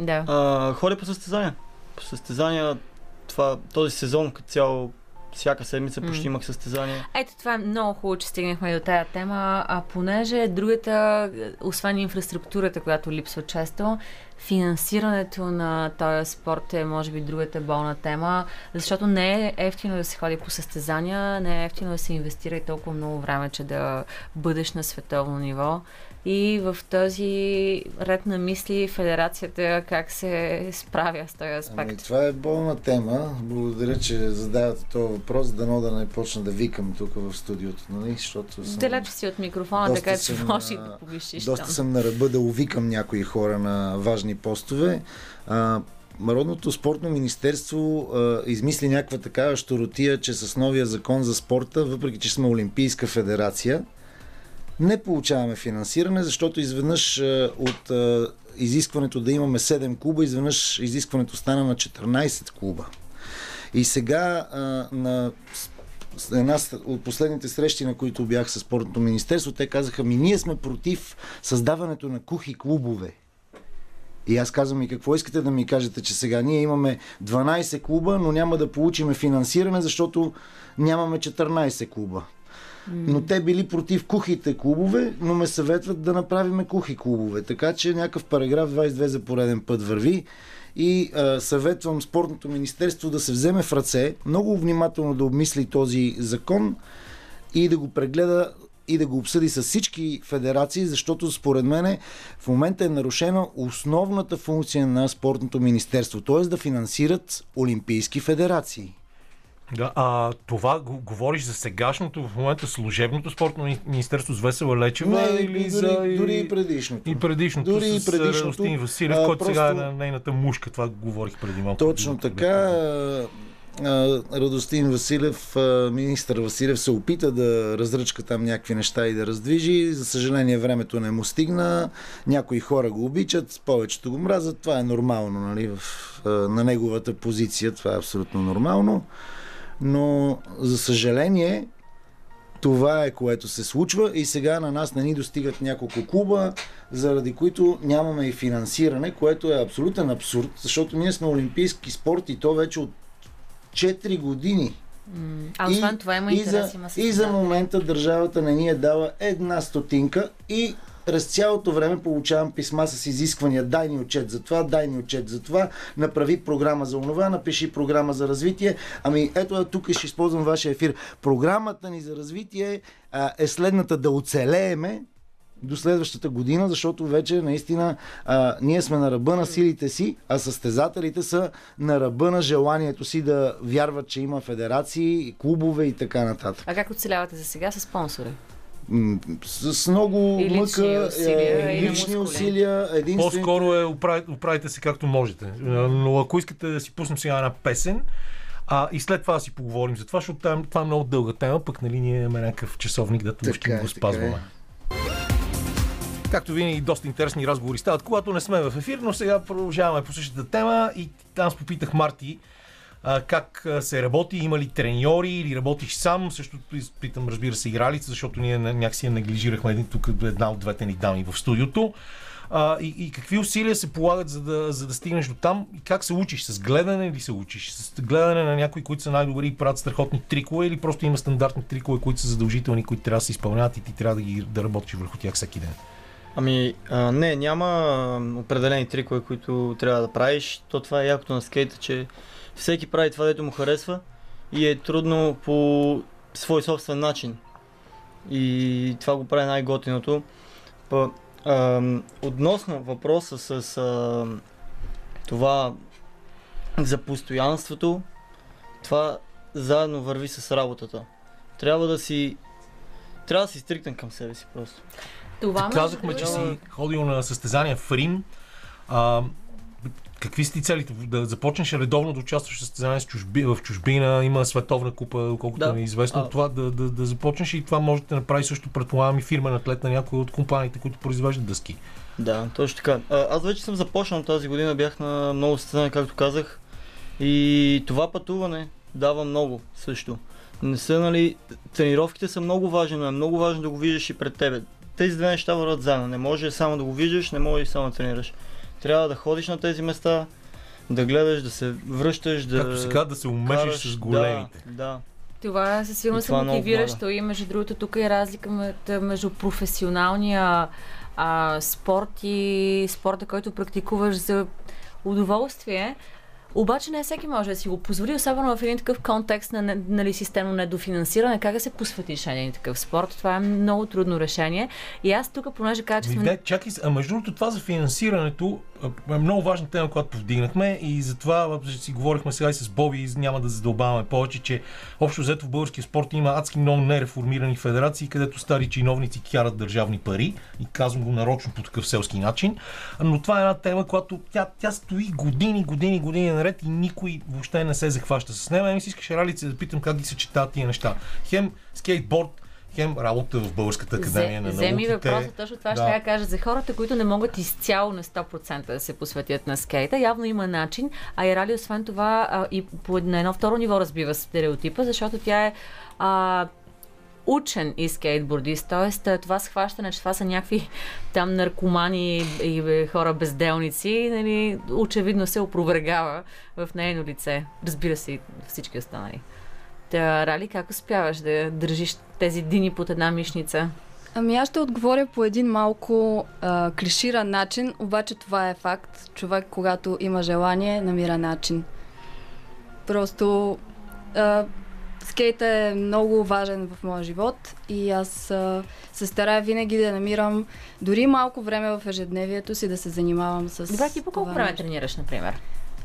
Да. А, ходя по състезания. По състезания това, този сезон като цяло всяка седмица почти имах състезание. Ето това е много хубаво, че стигнахме до тая тема, а понеже другата, освен инфраструктурата, която липсва често, финансирането на този спорт е може би другата болна тема, защото не е ефтино да се ходи по състезания, не е ефтино да се инвестира и толкова много време, че да бъдеш на световно ниво. И в този ред на мисли федерацията как се справя с този аспект? Ами, това е болна тема. Благодаря, че задавате този въпрос. Дано да не почна да викам тук в студиото, нали? Защото съм... Далеч си от микрофона, така че можеш на... да повишиш. Доста там. Съм на ръба да увикам някои хора на важни постове. А, Народното спортно министерство а, измисли някаква такава щуротия, че с новия закон за спорта, въпреки че сме Олимпийска федерация, не получаваме финансиране, защото изведнъж от изискването да имаме седем клуба, изведнъж изискването стана на четиринайсет клуба. И сега на една от последните срещи, на които бях със спортното министерство, те казаха, ми ние сме против създаването на кухи клубове. И аз казвам, и какво искате да ми кажете, че сега ние имаме дванайсет клуба, но няма да получиме финансиране, защото нямаме четиринайсет клуба. Но те били против кухите клубове, но ме съветват да направиме кухи клубове. Така че някакъв параграф двайсет и две за пореден път върви и а, съветвам спортното министерство да се вземе в ръце, много внимателно да обмисли този закон и да го прегледа и да го обсъди с всички федерации, защото според мен в момента е нарушена основната функция на спортното министерство, т.е. да финансират олимпийски федерации. Да, а това говориш за сегашното в момента служебното спортно министерство с Весела Лечева не, или дори, за... И, дори и предишното. И предишното дори с Радостин Василев, който просто... сега е на нейната мушка. Това говорих преди малко. Точно преди, така. Преди. Радостин Василев, министър Василев, се опита да разръчка там някакви неща и да раздвижи. За съжаление, времето не му стигна. Някои хора го обичат, повечето го мразят. Това е нормално, нали? На неговата позиция това е абсолютно нормално. Но, за съжаление, това е, което се случва, и сега на нас не ни достигат няколко клуба, заради които нямаме и финансиране, което е абсолютен абсурд, защото ние сме олимпийски спорт и то вече от четири години. А освен това има интерес, има състезания. И за момента държавата не ни е дала една стотинка и през цялото време получавам писма с изисквания: дай ни отчет за това, дай ни отчет за това, направи програма за онова, напиши програма за развитие. Ами ето, тук ще използвам вашия ефир. Програмата ни за развитие а, е следната: да оцелееме до следващата година, защото вече наистина а, ние сме на ръба на силите си, а състезателите са на ръба на желанието си да вярват, че има федерации, клубове и така нататък. А как оцелявате за сега с спонсори? С много и лични мъка, усилия, е, лични усилия. Единствен... По-скоро е оправите, оправите се както можете. Но ако искате да си пуснем сега една песен, а и след това да си поговорим за това, защото там, това е много дълга тема, пък нали ние имаме някакъв часовник, да така, ще го спазваме. Така. Както винаги, доста интересни разговори стават, когато не сме в ефир, но сега продължаваме по същата тема и там попитах Марти как се работи, има ли треньори или работиш сам, същото питам, разбира се, игралица, защото ние някакси я неглижирахме тук една от двете ни дами в студиото. А, и, и какви усилия се полагат, за да, за да стигнеш до там, и как се учиш? С гледане или се учиш? С гледане на някои, които са най-добри и правят страхотни трикове, или просто има стандартни трикове, които са задължителни, които трябва да се изпълняват и ти трябва да ги да работиш върху тях всеки ден? Ами, а, не, няма определени трикове, които трябва да правиш. То това е якото на скейта, че всеки прави това, дето му харесва, и е трудно по свой собствен начин. И това го прави най-готиното. Па, а, относно въпроса с а, това за постоянството, това заедно върви с работата. Трябва да си, трябва да си стриктен към себе си просто. Това казахме, че си ходил на състезания в Рим. А, какви са ти целите? Да започнеш редовно да участваш в състезания в чужбина, има световна купа, колкото да. Не е известно. А... Това да, да, да започнеш, и това може да направи също, предполагам, и фирмен атлет на някои от компаниите, които произвеждат дъски. Да, точно така. Аз вече съм започнал тази година, бях на много състезания, както казах, и това пътуване дава много също. Не са, нали, тренировките са много важни, но е много важно да го виждаш и пред тебе. Тези две неща върват заедно. Не може само да го виждаш, не може само да тренираш. Трябва да ходиш на тези места, да гледаш, да се връщаш, да... Както сега, да се умешиш с големите. Да, да. Това със сигурно се мотивиращо, и между другото тук е разлика между професионалния а, спорт и спорта, който практикуваш за удоволствие. Обаче не всеки може да си го позволи, особено в един такъв контекст на, нали, системно недофинансиране. Как да се посветиш на един такъв спорт? Това е много трудно решение. И аз тук, понеже кажа, че... Сме... Да, чакай, а между другото това за финансирането е много важна тема, която повдигнахме, и затова си говорихме сега и с Боби, и няма да задълбаваме повече, че общо взето в българския спорт има адски много нереформирани федерации, където стари чиновници карат държавни пари, и казвам го нарочно по такъв селски начин. Но това е една тема, която тя, тя стои години, години, години наред и никой въобще не се захваща с нея. Ми си искаш, Ралица, да питам как ги съчетават тия неща. Хем скейтборд, хем работа в Българската академия на науките. Вземи въпроса, точно това да. Ще я кажа. За хората, които не могат изцяло на сто процента да се посветят на скейта, явно има начин. А и Рали, освен това, а, и по, на едно второ ниво разбива стереотипа, защото тя е а, учен и скейтбордист. Т.е. това схващане, че това са някакви там наркомани и хора безделници, нали, очевидно се опровергава в нейно лице. Разбира се, и всички останали. Та, Рали, как успяваш да държиш тези дини под една мишница? Ами аз ще отговоря по един малко а, клиширан начин, обаче това е факт. Човек, когато има желание, намира начин. Просто а, скейта е много важен в моя живот и аз а, се старая винаги да намирам дори малко време в ежедневието си да се занимавам с... Добре, ти по колко време тренираш, например?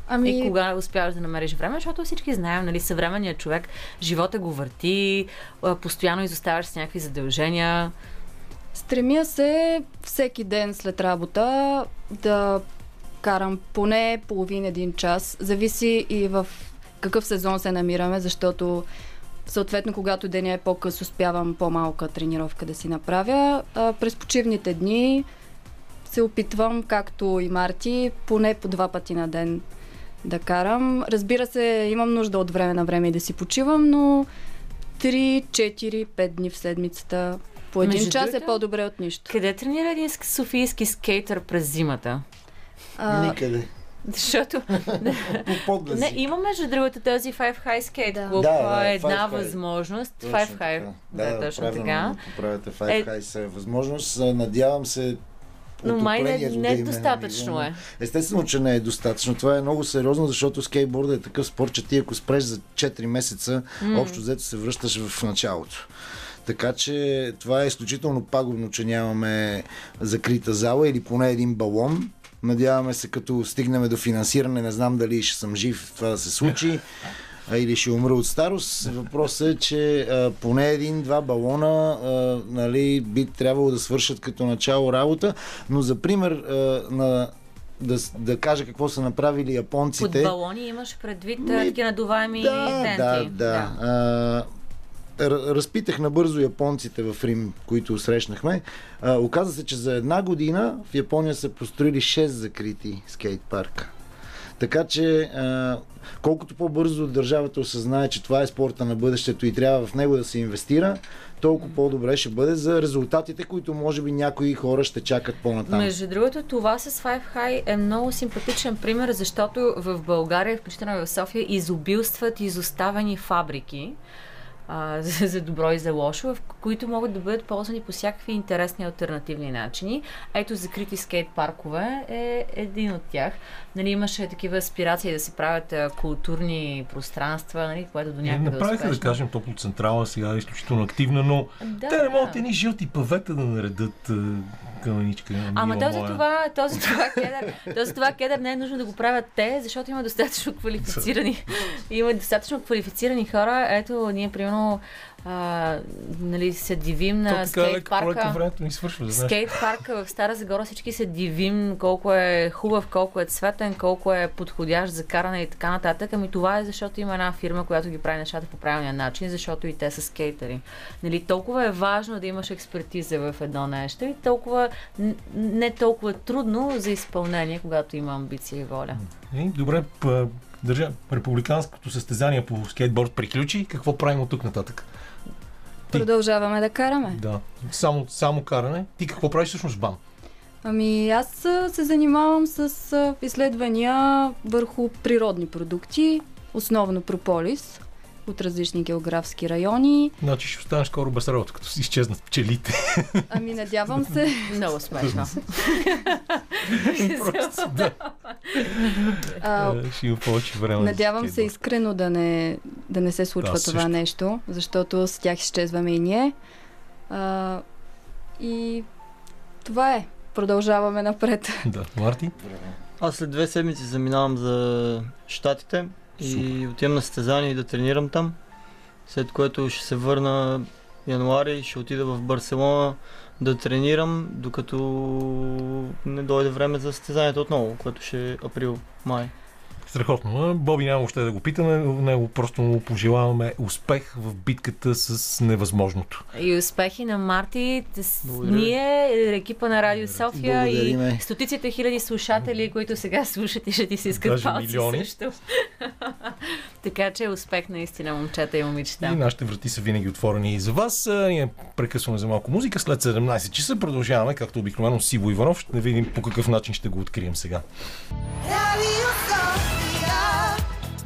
Ами... И кога успяваш да намериш време, защото всички знаем, нали, съвременният човек, живота го върти, постоянно изоставаш с някакви задължения. Стремя се всеки ден след работа да карам поне половин-един час. Зависи и в какъв сезон се намираме, защото съответно, когато деня е по-къс, успявам по-малка тренировка да си направя. А през почивните дни се опитвам, както и Марти, поне по два пъти на ден да карам. Разбира се, имам нужда от време на време и да си почивам, но три, четири, пет дни в седмицата по един Между час другата, е по-добре от нищо. Къде тренира един софийски скейтър през зимата? А... Никъде. Защото не, има между другото този Five High Skate Club, да, е една възможност. Точно Five High, да, да, точно така. Правите Five High е възможност. Надявам се. Но май не, не е достатъчно е. Естествено, че не е достатъчно. Това е много сериозно, защото скейтборда е такъв спорт, че ти ако спреш за четири месеца, mm. общо взето се връщаш в началото. Така че това е изключително пагубно, че нямаме закрита зала или поне един балон. Надяваме се, като стигнем до финансиране, не знам дали ще съм жив това да се случи или ще умра от старост. Въпросът е, че а, поне един-два балона а, нали, би трябвало да свършат като начало работа, но за пример а, на Да, да кажа какво са направили японците. Под балони имаш предвид ми, надуваеми да, тенти. Да, да, да. А, разпитах набързо японците в Рим, които срещнахме. А, оказа се, че за една година в Япония са построили шест закрити скейт парка. Така че а, колкото по-бързо държавата осъзнае, че това е спорта на бъдещето и трябва в него да се инвестира, толкова по-добре ще бъде за резултатите, които може би някои хора ще чакат по-натам. Между другото, това с Five High е много симпатичен пример, защото в България, включително в София, изобилстват изоставени фабрики, а, за, за добро и за лошо, в които могат да бъдат ползвани по всякакви интересни алтернативни начини. Ето, закрити скейт паркове е един от тях. Нали, имаше такива аспирации да се правят а, културни пространства, нали, което до някъде успешно. Направиха, да кажем, топлоцентрала сега е изключително активна, но да, те не могат да. Едни жилти павета да наредат каменичка. Ама този това, този, това кедър, този това кедър не е нужно да го правят те, защото има достатъчно квалифицирани има достатъчно квалифицирани хора. Ето, ние примерно А, нали, се дивим на скейт парка. Да, скейт парка в Стара Загора всички се дивим колко е хубав, колко е цветен, колко е подходящ за каране и така нататък. Ами това е защото има една фирма, която ги прави нещата по правилния начин, защото и те са скейтери. Нали, толкова е важно да имаш експертиза в едно нещо и толкова не толкова трудно за изпълнение, когато има амбиция и воля. И, добре, пъ, държа, републиканското състезание по скейтборд приключи. Какво правим от тук нататък? Ти... Продължаваме да караме. Да. Само, само каране. Ти какво правиш всъщност, Бан? Ами аз се занимавам с изследвания върху природни продукти, основно прополис от различни географски райони. Значи ще останеш скоро без работа, като си изчезнат пчелите. Ами надявам се. Много смешно. Просто, да. а, ще има повече време. Надявам се искрено да не, да не се случва да, това също. нещо, защото с тях изчезваме и ние. А, и това е. Продължаваме напред. Да. Марти? Аз след две седмици заминавам за Щатите. И отивам на състезание и да тренирам там, след което ще се върна януари и ще отида в Барселона да тренирам, докато не дойде време за състезанието отново, което ще е април-май. Страхотно. Боби няма още да го питаме, него просто му пожелаваме успех в битката с невъзможното. И успехи на Марти, ние, екипа на Радио София. Благодарим. И стотиците хиляди слушатели, които сега слушат и ще ти си искат палци също. Така че успех наистина, момчета и момичета. И нашите врати са винаги отворени и за вас. Ние прекъсваме за малко музика. След седемнайсет часа продължаваме, както обикновено, с Иво Иванов. Ще не видим по какъв начин ще го открием сега.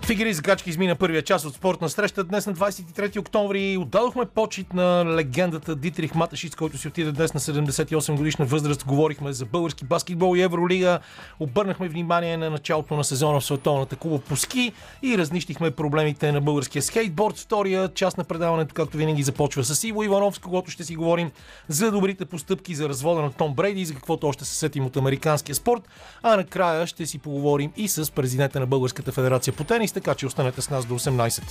В игри за качки измина първия част от спортна среща. Днес на двайсет и трети октомври отдадохме почет на легендата Дитрих Матешиц, който си отиде днес на седемдесет и осем годишна възраст. Говорихме за български баскетбол и Евролига. Обърнахме внимание на началото на сезона в Световната купа по ски и разнищихме проблемите на българския скейтборд. Втория част на предаването, както винаги, започва с Иво Иванов, с когото ще си говорим за добрите постъпки, за развода на Том Брейди и за каквото още се сетим от американския спорт. А накрая ще си поговорим и с президента на Българската федерация по тенис. Така че останете с нас до осемнайсет.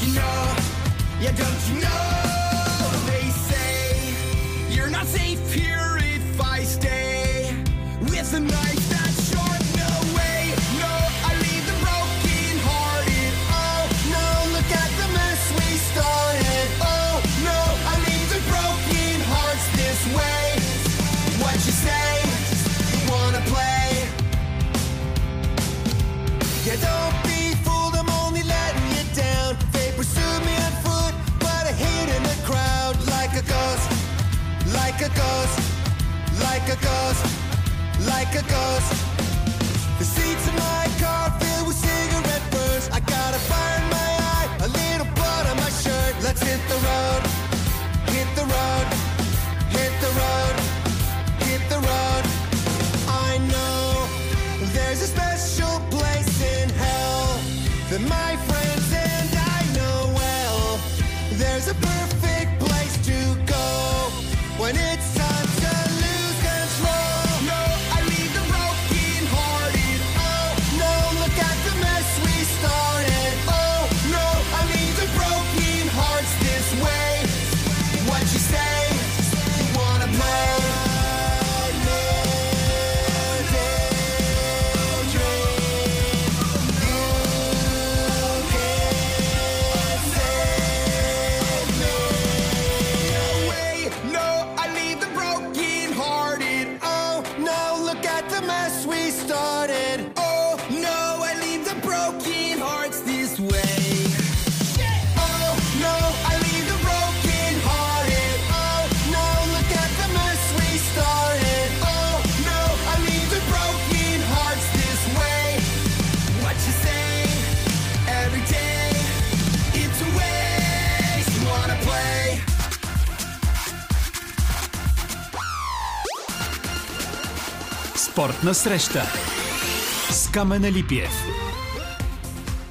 don't you know? Yeah, don't you know? They say you're not safe here if I stay with a knife that's short. No way, no, I leave the broken hearted. Oh no, look at the mess we started. Oh no, I leave the broken hearts this way. What you say? You wanna play? Yeah, don't be fooled, I'm only letting you down. They pursued me on foot, but I hid in the crowd. Like a ghost, like a ghost, like a ghost, like a ghost. The seats in my car filled with cigarette burns. I got a fire in my eye, a little blood on my shirt. Let's hit the road, hit the road, hit the road, hit the road. I know there's a special place in hell that my friends and I know well. There's a perfect place to go when it's time to lose control. No, I leave the broken hearted. Oh no, look at the mess we started. Oh no, I leave the broken hearts this way. What you say? You wanna play? Спортна среща с Камен Алипиев.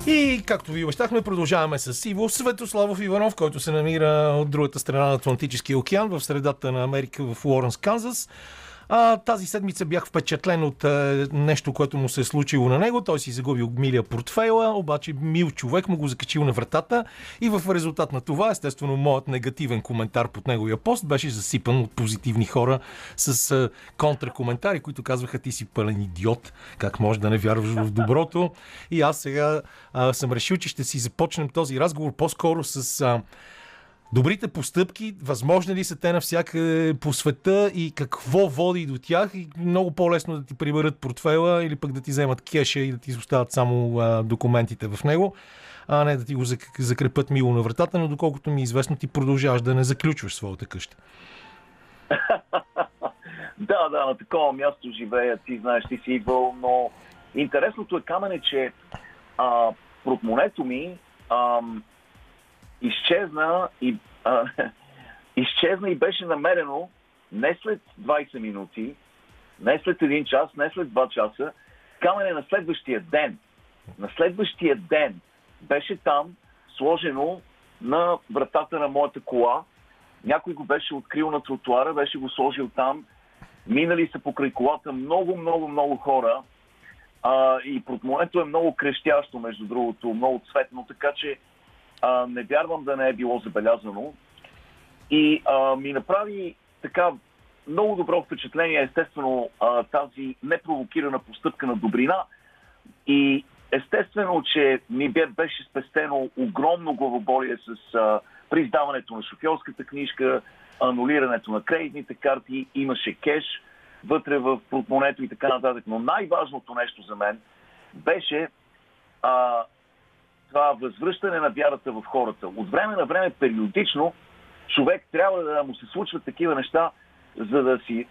И както ви обещахме, продължаваме с Иво Светославов Иванов, който се намира от другата страна на Атлантическия океан, в средата на Америка, в Лоренс, Канзас. А, тази седмица бях впечатлен от е, нещо, което му се е случило на него. Той си загубил милия портфейла, обаче мил човек му го закачил на вратата и в резултат на това, естествено, моят негативен коментар под неговия пост беше засипан от позитивни хора с е, контракоментари, които казваха: ти си пълен идиот, как можеш да не вярваш в доброто. И аз сега е, съм решил, че ще си започнем този разговор по-скоро с... Е, добрите постъпки, възможни ли са те навсякъде по света и какво води до тях, и много по-лесно да ти приберат портфейла или пък да ти вземат кеша и да ти остават само а, документите в него, а не да ти го закрепят мило на вратата, но доколкото ми е известно, ти продължаваш да не заключваш своята къща. Да, да, на такова място живея, ти знаеш, ти си идвал, но интересното е, Камене, че а, портмонето ми а, изчезна и, а, изчезна и беше намерено не след двайсет минути, не след един час, не след два часа. Камене, на следващия ден. На следващия ден беше там, сложено на вратата на моята кола. Някой го беше открил на тротуара, беше го сложил там. Минали са покрай колата много, много, много хора. А, и портмонето е много крещящо, между другото, много цветно, така че А, не вярвам да не е било забелязано. И а, ми направи така много добро впечатление, естествено, а, тази непровокирана постъпка на добрина. И естествено, че ми беше спестено огромно главоболие с а, при издаването на шофьорската книжка, анулирането на кредитните карти, имаше кеш вътре в портмонето и така нататък. Но най-важното нещо за мен беше... А, това възвръщане на вярата в хората. От време на време, периодично, човек трябва да му се случват такива неща, за да си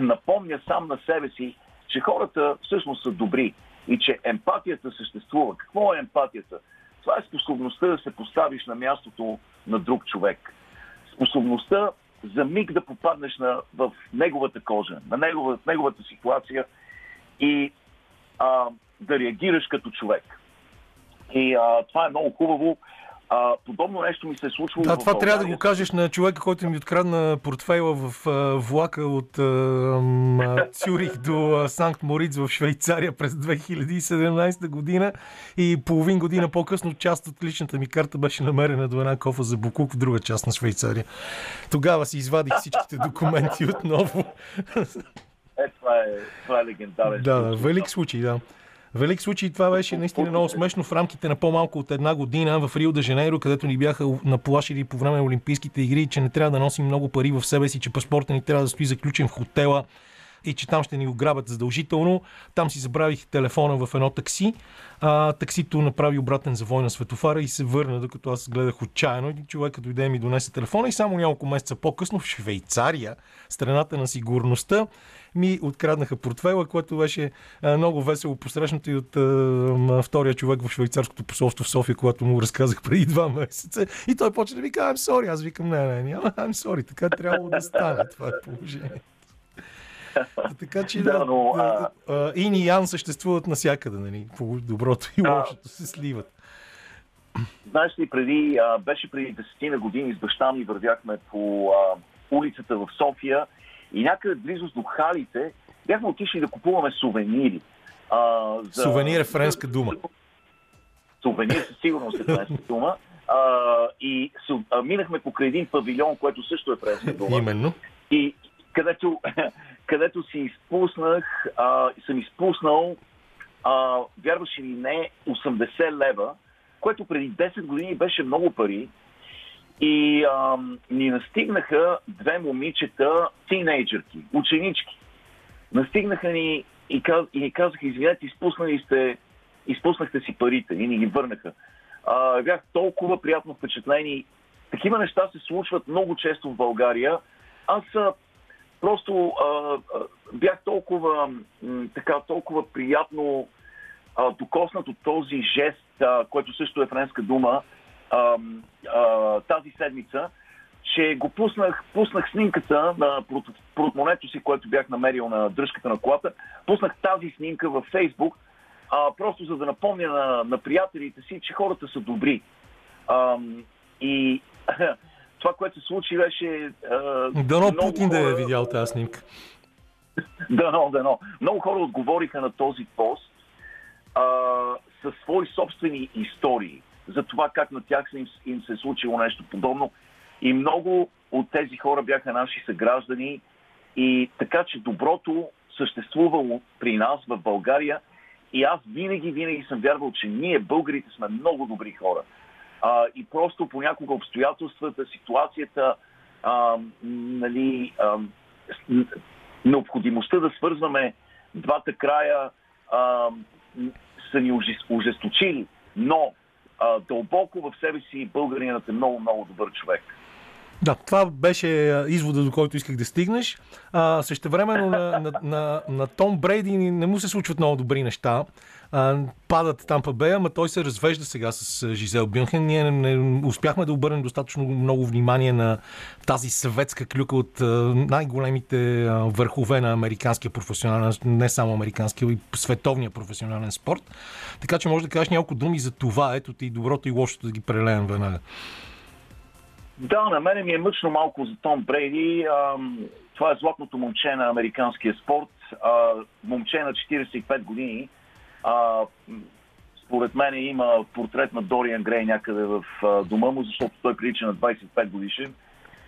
напомня сам на себе си, че хората всъщност са добри и че емпатията съществува. Какво е емпатията? Това е способността да се поставиш на мястото на друг човек. Способността за миг да попаднеш на, в неговата кожа, на неговата, неговата ситуация и а, да реагираш като човек. И а, това е много хубаво. А, подобно нещо ми се е случило. Да, това трябва да го кажеш на човека, който ми открадна портфейла в а, влака от а, Цюрих до Санкт Мориц в Швейцария през две хиляди и седемнадесета година, и половин година по-късно част от личната ми карта беше намерена до една кофа за букук в друга част на Швейцария. Тогава си извадих всичките документи отново. Е, това е, това е легендарен. Да, да, велик случай, да. Велик случай, това беше наистина много смешно в рамките на по-малко от една година в Рио де Жанейро, където ни бяха наплашили по време на Олимпийските игри, че не трябва да носим много пари в себе си, че паспорта ни трябва да стои заключен в хотела и че там ще ни го грабят задължително. Там си забравих телефона в едно такси. А, таксито направи обратен завой на светофара и се върна, докато аз гледах отчаяно. Човекът дойде и ми донесе телефона и само няколко месеца по-късно в Швейцария, страната на сигурността, ми откраднаха портфейла, което беше много весело посрещнато и от а, втория човек в швейцарското посолство в София, когато му разказах преди два месеца. И той почна да ми казва: "I'm sorry." Аз викам: "Не, не, няма, I'm sorry." Така трябва да стане, това е положение. Така че да, да, но, а... Ин и Ян съществуват навсякъде, нали? Доброто и лошото се сливат. Знаеш ли, преди, а, беше преди десетина години, с баща ми вървяхме по а, улицата в София и някъде близост до халите бяхме отишли да купуваме сувенири. А, за... Сувенир е френска дума. Сувенир със сигурност е френска дума. А, и су... а, минахме покрай един павилион, което също е френска дума. Именно. И където... където си изпуснах, а, съм изпуснал, а, вярваш ли не, осемдесет лева, което преди десет години беше много пари. И а, ни настигнаха две момичета, тинейджърки, ученички. Настигнаха ни и, каз, и ни казаха: "Извинете, изпуснали сте, изпуснахте си парите", и ни ги върнаха. А, бях толкова приятно впечатлени. Такива неща се случват много често в България. Аз Просто а, а, бях толкова, м, така, толкова приятно а, докоснат от този жест, а, който също е френска дума, а, а, тази седмица, че го пуснах, пуснах снимката на портмонето си, което бях намерил на дръжката на колата. Пуснах тази снимка във Фейсбук, а, просто за да напомня на, на приятелите си, че хората са добри. А, и... Това, което се случи, беше... Е, дано Путин хора... да е видял тази снимка. Дано, дано. Много хора отговориха на този пост е, със свои собствени истории за това как на тях им, им се е случило нещо подобно. И много от тези хора бяха наши съграждани. И така, че доброто съществувало при нас в България. И аз винаги, винаги съм вярвал, че ние, българите, сме много добри хора. А, и просто понякога обстоятелствата, ситуацията, а, нали, а, необходимостта да свързваме двата края а, са ни ужесточили, но а, дълбоко в себе си българинът е много-много добър човек. Да, това беше извода, до който исках да стигнеш. А, същевременно на, на, на, на Том Брейди не му се случват много добри неща. А, падат Тампа Бей, ама той се развежда сега с Жизел Бюнхен. Ние не, не успяхме да обърнем достатъчно много внимание на тази съветска клюка от а, най-големите а, върхове на американския професионален, не само американския, и световния професионален спорт. Така че може да кажеш няколко думи за това. Ето ти доброто и лошото да ги прелеем веднага. Да, на мене ми е мъчно малко за Том Брейди. А, това е златното момче на американския спорт. А, момче на четиридесет и пет години. А, според мен има портрет на Дориан Грей някъде в а, дома му, защото той прилича на двадесет и пет годишен.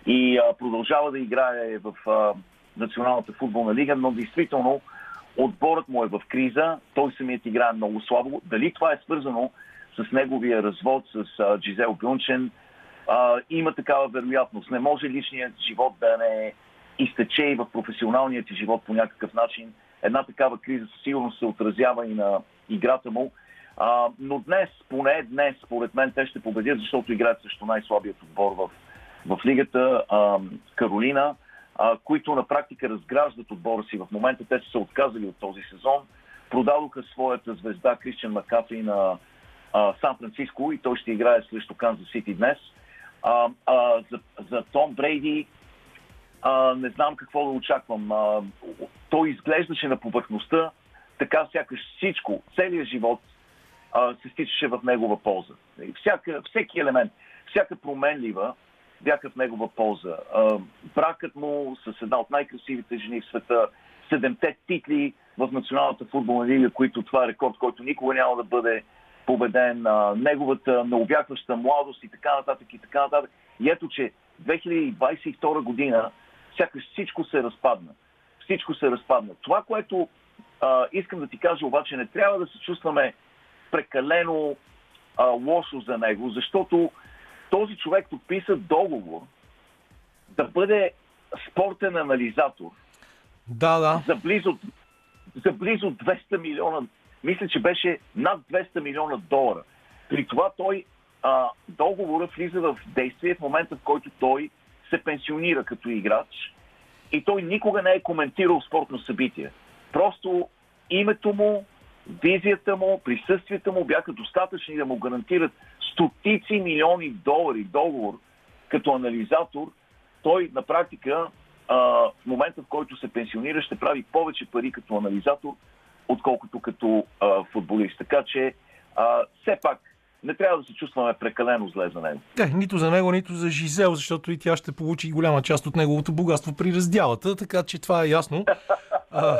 И а, продължава да играе в а, Националната футболна лига, но действително отборът му е в криза. Той самият играе много слабо. Дали това е свързано с неговия развод с а, Жизел Бюнчен? Uh, има такава вероятност. Не може личният живот да не изтече и в професионалният ти живот по някакъв начин. Една такава криза със сигурност се отразява и на играта му. Uh, но днес, поне днес, според мен, те ще победят, защото играят срещу най-слабият отбор в, в лигата, uh, Каролина, uh, които на практика разграждат отбора си. В момента те са се отказали от този сезон. Продадоха своята звезда Кристиан Макафи на uh, Сан-Франциско и той ще играе срещу Канзас Сити днес. А, а, за, за Том Брейди а, не знам какво да очаквам. А, той изглеждаше на повърхността така сякаш всичко, целият живот а, се стичаше в негова полза. Всяка, всеки елемент, всяка променлива бяха в негова полза. А, бракът му с една от най-красивите жени в света, седемте титли в Националната футболна лига, които това е рекорд, който никога няма да бъде победен, а, неговата необякваща младост и така нататък и така нататък. И ето, че две хиляди двадесет и втора година сякаш всичко се разпадна. Всичко се разпадна. Това, което а, искам да ти кажа, обаче не трябва да се чувстваме прекалено а, лошо за него, защото този човек подписа договор да бъде спортен анализатор. Да, да. За близо, за близо двеста милиона, мисля, че беше над двеста милиона долара. При това той а, договора влиза в действие в момента, в който той се пенсионира като играч и той никога не е коментирал спортно събитие. Просто името му, визията му, присъствието му бяха достатъчни да му гарантират стотици милиони долари договор като анализатор. Той на практика а, в момента, в който се пенсионира, ще прави повече пари като анализатор, отколкото като а, футболист. Така че а, все пак не трябва да се чувстваме прекалено зле за него. Не, нито за него, нито за Жизел, защото и тя ще получи голяма част от неговото богатство при раздялата, така че това е ясно. А,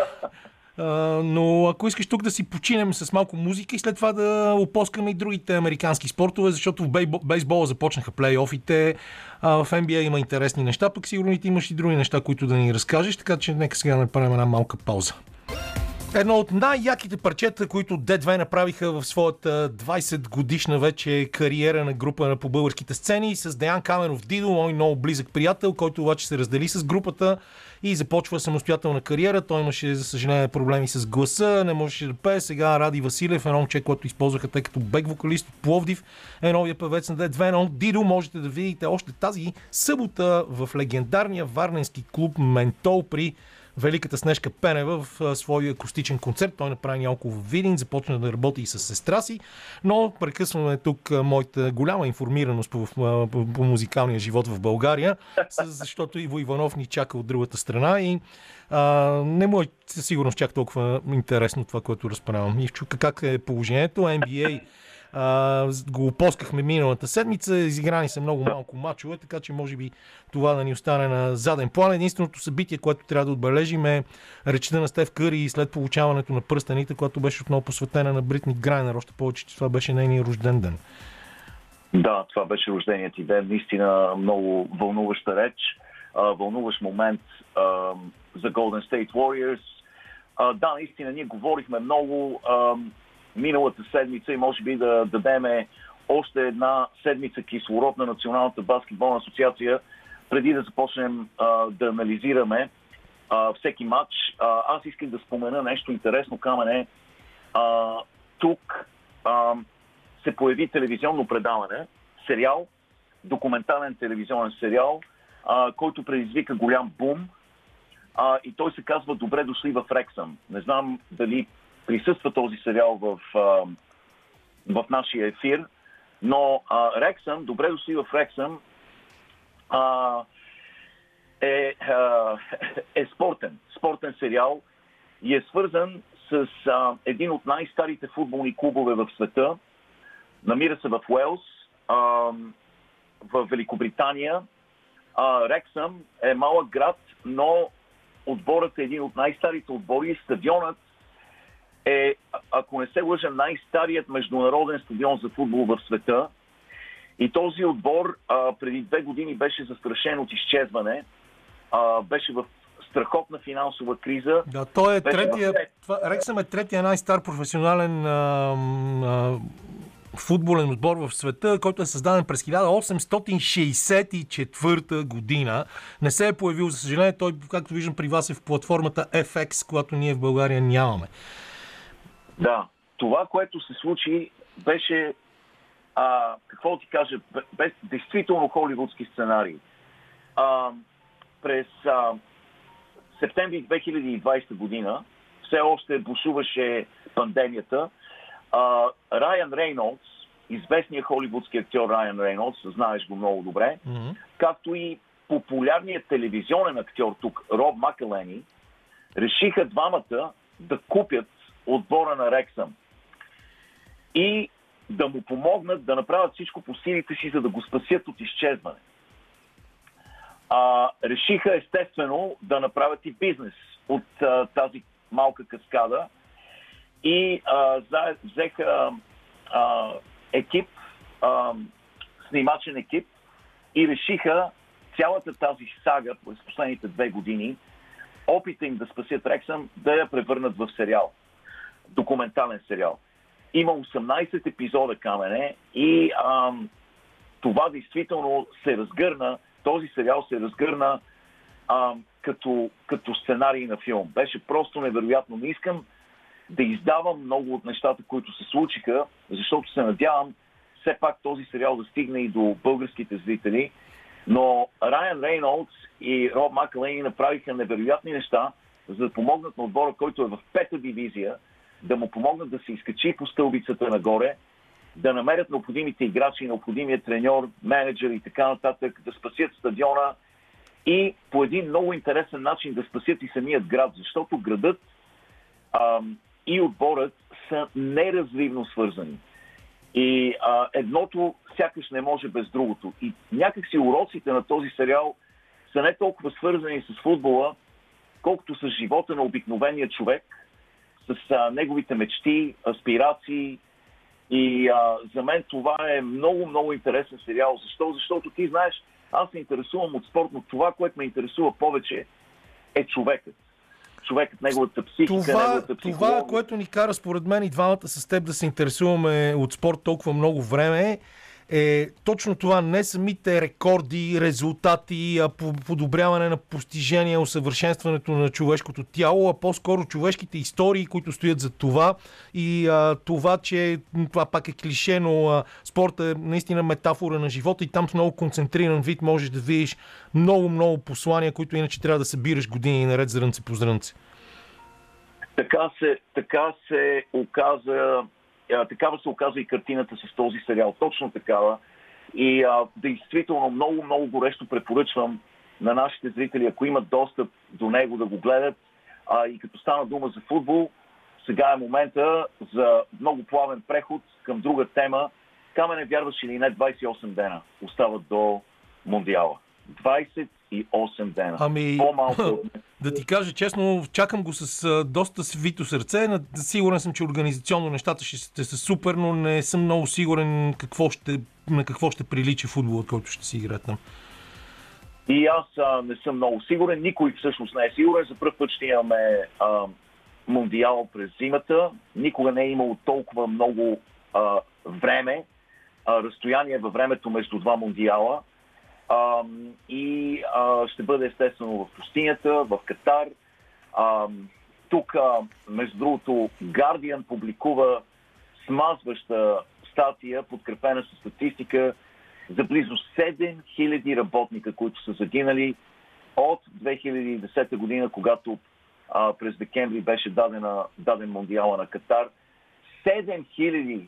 а, но ако искаш тук да си починем с малко музика и след това да опоскаме и другите американски спортове, защото в бейсбола започнаха плейофите, а в Н Б А има интересни неща, пък сигурно имаш и други неща, които да ни разкажеш, така че нека сега направим една малка пауза. Едно от най-яките парчета, които Д две направиха в своята двадесет годишна вече кариера на група на по българските сцени, с Деян Каменов Дидо, мой много близък приятел, който обаче се раздели с групата и започва самостоятелна кариера. Той имаше, за съжаление, проблеми с гласа, не можеше да пее. Сега Ради Василев, едно момче, което използваха тъй като бек вокалист от Пловдив, е новия певец на Д две, но Дидо можете да видите още тази събота в легендарния варненски клуб Ментол при Великата Снежка Пенева в своя акустичен концерт. Той направи няколко в Видин, започна да работи и с сестра си, но прекъсваме тук моята голяма информираност по, по, по музикалния живот в България, защото Иво Иванов ни чака от другата страна и а, не му е със сигурност чак толкова интересно това, което разправям. Ивчо, как е положението? Н Б А а, го опоскахме миналата седмица, изиграни са много малко мачове, така че може би това да ни остане на заден план. Единственото събитие, което трябва да отбележим, е речта на Стеф Къри след получаването на пръстените, която беше отново посветена на Бритни Грайнер, още повече, че това беше нейният рожден ден. Да, това беше рожденият ти ден, наистина много вълнуваща реч, вълнуващ момент за Golden State Warriors. Да, наистина, ние говорихме много миналата седмица и може би да дадеме още една седмица кислород на Националната баскетболна асоциация, преди да започнем а, да анализираме а, всеки матч. А, аз искам да спомена нещо интересно, Камене. А, тук а, се появи телевизионно предаване, сериал, документален телевизионен сериал, а, който предизвика голям бум а, и той се казва "Добре дошли в Рексъм". Не знам дали присъства този сериал в, в нашия ефир, но а, Рексъм, "Добре дошли в Рексъм", а, е, а, е спортен, спортен сериал и е свързан с а, един от най-старите футболни клубове в света. Намира се в Уелс, а, в Великобритания. А, Рексъм е малък град, но отборът е един от най-старите отбори. Стадионът е, ако не се лъжа, най-старият международен стадион за футбол в света. И този отбор а, преди две години беше застрашен от изчезване. А, беше в страхотна финансова криза. Да, той е третия, в... Рексъм е третия най-стар професионален а, а, футболен отбор в света, който е създаден през хиляда осемстотин шейсет и четвърта година. Не се е появил, за съжаление. Той, както виждам при вас, е в платформата Ф Х, която ние в България нямаме. Да, това, което се случи, беше, а, какво ти кажа, без действително холивудски сценарии. А, през а, септември две хиляди и двадесета година все още бушуваше пандемията. А, Райан Рейнолдс, известният холивудски актьор Райан Рейнолдс, знаеш го много добре, mm-hmm. както и популярният телевизионен актьор тук, Роб Макелени, решиха двамата да купят отбора на Рексъм. и да му помогнат да направят всичко по силите си, за да го спасят от изчезване. А, решиха естествено да направят и бизнес от а, тази малка каскада и а, за, взеха а, екип, а, снимачен екип и решиха цялата тази сага през последните две години, опита им да спасят Рексъм, да я превърнат в сериал. Документален сериал. Има осемнайсет епизода, Камене, и а, това действително се разгърна, този сериал се разгърна а, като, като сценарий на филм. Беше просто невероятно. Не искам да издавам много от нещата, които се случиха, защото се надявам все пак този сериал да стигне и до българските зрители. Но Райан Рейнолдс и Роб Макълейни направиха невероятни неща, за да помогнат на отбора, който е в пета дивизия, да му помогнат да се изкачи по стълбицата нагоре, да намерят необходимите играчи, необходимия треньор, менеджер и така нататък, да спасят стадиона и по един много интересен начин да спасят и самият град, защото градът а, и отборът са неразривно свързани. И а, едното сякаш не може без другото. И някакси уроците на този сериал са не толкова свързани с футбола, колкото с живота на обикновения човек, с а, неговите мечти, аспирации. И а, за мен това е много, много интересен сериал. Защо? Защото ти знаеш, аз се интересувам от спорт, но това, което ме интересува повече, е човекът. човекът, неговата психика, това, неговата психология. Това, което ни кара според мен и двамата с теб да се интересуваме от спорт толкова много време, е точно това. Не самите рекорди, резултати, а подобряване на постижения, усъвършенстването на човешкото тяло, а по-скоро човешките истории, които стоят за това. И а, това, че това пак е клише, но а, спорт е наистина метафора на живота и там с много концентриран вид можеш да видиш много-много послания, които иначе трябва да събираш години наред зрънце по зрънце. Така се, така се оказа Такава се оказа и картината с този сериал. Точно такава. И а, действително много, много горещо препоръчвам на нашите зрители, ако имат достъп до него, да го гледат. А, и като стана дума за футбол, сега е момента за много плавен преход към друга тема. Камене, вярваш или не, двайсет и осем дена остават до Мондиала. двайсет и осем дена. Ами, по-малко. Да ти кажа честно, чакам го с доста свито сърце. Сигурен съм, че организационно нещата ще са супер, но не съм много сигурен какво ще, на какво ще приличи футболът, който ще си играе там. И аз а, не съм много сигурен. Никой всъщност не е сигурен. За пръв път ще имаме а, Мондиал през зимата. Никога не е имало толкова много а, време, а, разстояние във времето между два Мондиала. Uh, и uh, ще бъде естествено в пустинята, в Катар. Uh, тук, uh, между другото, Guardian публикува смазваща статия, подкрепена със статистика за близо седем хиляди работника, които са загинали от две хиляди и десета година, когато uh, през декември беше дадена, даден Мондиала на Катар. седем хиляди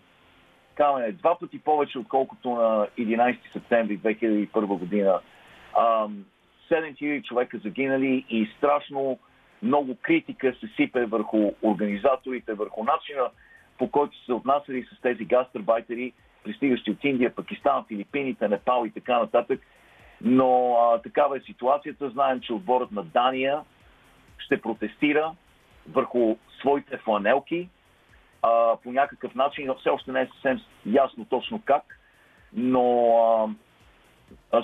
Камене, два пъти повече, отколкото на единайсети септември две хиляди и първа година. седем хиляди човека загинали и страшно много критика се сипе върху организаторите, върху начина, по който са се отнасяли с тези гастарбайтери, пристигащи от Индия, Пакистан, Филипините, Непал и така нататък. Но а, такава е ситуацията. Знаем, че отборът на Дания ще протестира върху своите фланелки, Uh, по някакъв начин, все още не е съвсем ясно точно как, но uh,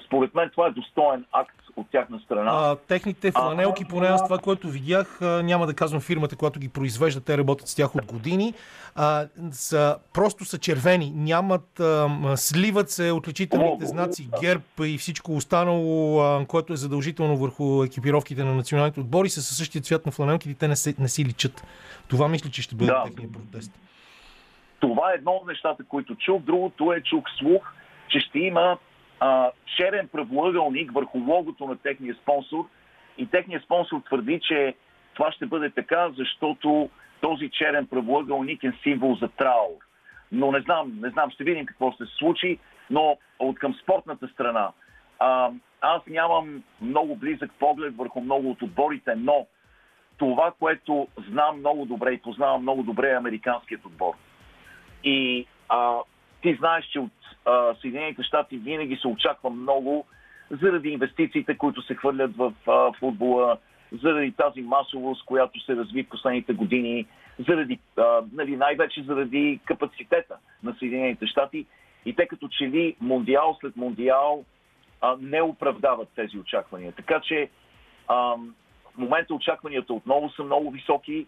според мен това е достоен акт от тяхна страна. А, техните фланелки, поне аз това, което видях, няма да казвам фирмата, която ги произвежда, те работят с тях от години, а, са, просто са червени, нямат, а, сливат се отличителните знаци ГЕРБ и всичко останало, а, което е задължително върху екипировките на националните отбори, са със същия цвят на фланелките, те не, се, не си личат. Това мисля, че ще бъде да. Техния протест. Това е едно от нещата, които чух. Другото е, чух слух, че ще има Uh, черен правоъгълник върху логото на техния спонсор и техния спонсор твърди, че това ще бъде така, защото този черен правоъгълник е символ за траур. Но не знам, не знам, ще видим какво ще се случи, но от към спортната страна. Uh, аз нямам много близък поглед върху много от отборите, но това, което знам много добре и познавам много добре е американският отбор. И а, ти знаеш, че от а, Съединените щати винаги се очаква много заради инвестициите, които се хвърлят в а, футбола, заради тази масовост, която се разви в последните години, заради, а, нали, най-вече заради капацитета на Съединените щати. И те като че ли мондиал след мондиал а, не оправдават тези очаквания. Така че а, в момента очакванията отново са много високи,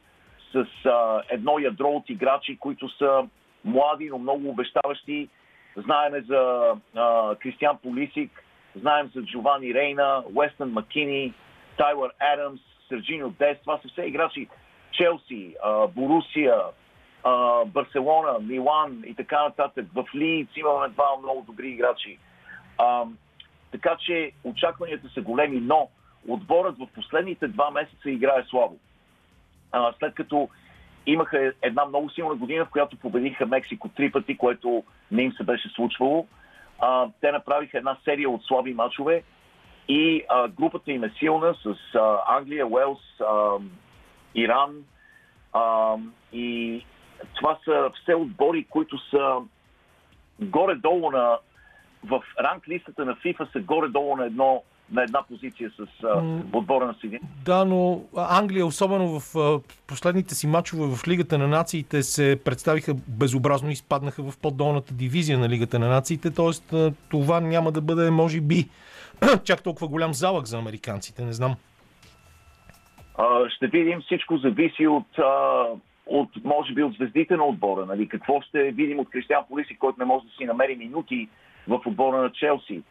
с а, едно ядро от играчи, които са млади, но много обещаващи. Знаеме за а, Кристиан Полисик, знаем за Джовани Рейна, Уестън Маккини, Тайлър Адамс, Серджиньо Дес. Това са все играчи. Челси, а, Борусия, а, Барселона, Милан и така нататък. В Лийдс имаме два много добри играчи. А, така че очакванията са големи, но отборът в последните два месеца играе слабо. А, след като имаха една много силна година, в която победиха Мексико три пъти, което не им се беше случвало. А, те направиха една серия от слаби мачове и а, групата им е силна с а, Англия, Уелс, а, Иран. А, и това са все отбори, които са горе-долу на... в ранг листата на FIFA са горе-долу на едно... на една позиция с а, отбора на Съединените. Да, но Англия, особено в а, последните си мачове в Лигата на нациите, се представиха безобразно и изпаднаха в по-долната дивизия на Лигата на нациите, т.е. това няма да бъде, може би, чак толкова голям залък за американците, не знам. А, ще видим, всичко зависи от, а, от, може би, от звездите на отбора. Нали? Какво ще видим от Кристиан Полисик, който не може да си намери минути в отбора на Челси.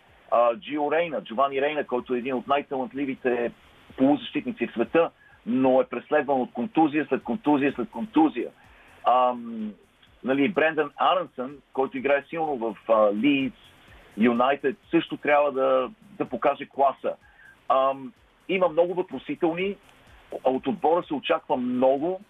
Джио Рейна, Джовани Рейна, който е един от най-талантливите полузащитници в света, но е преследван от контузия след контузия след контузия. Ам, нали, Брендан Аронсън, който играе силно в Лийдс, Юнайтед, също трябва да, да покаже класа. Ам, има много въпросителни, от отбора се очаква много.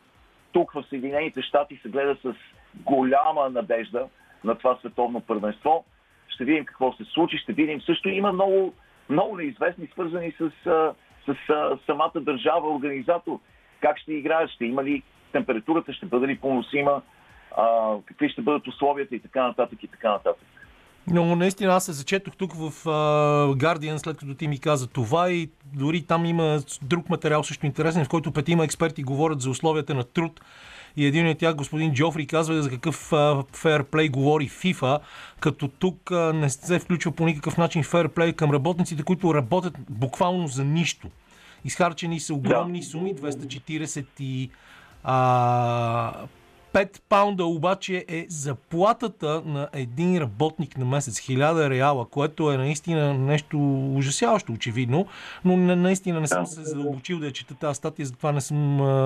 Тук в Съединените щати се гледа с голяма надежда на това световно първенство. Ще видим какво се случи, ще видим също. Има много, много неизвестни, свързани с, с, с самата държава, организатор. Как ще играят, ще има ли температурата, ще бъде ли поносима, а, какви ще бъдат условията и така нататък и така нататък. Но наистина аз се зачетох тук в Guardian, след като ти ми каза това, и дори там има друг материал също интересен, в който петима експерти говорят за условията на труд. И един от тях, господин Джофри, казва за какъв фейрплей говори FIFA, като тук а, не се включва по никакъв начин фейрплей към работниците, които работят буквално за нищо. Изхарчени са огромни суми, двеста четиридесет и пет паунда обаче е заплатата на един работник на месец, хиляда реала, което е наистина нещо ужасяващо, очевидно, но наистина не съм се задълбочил да я чета тази статия, затова не съм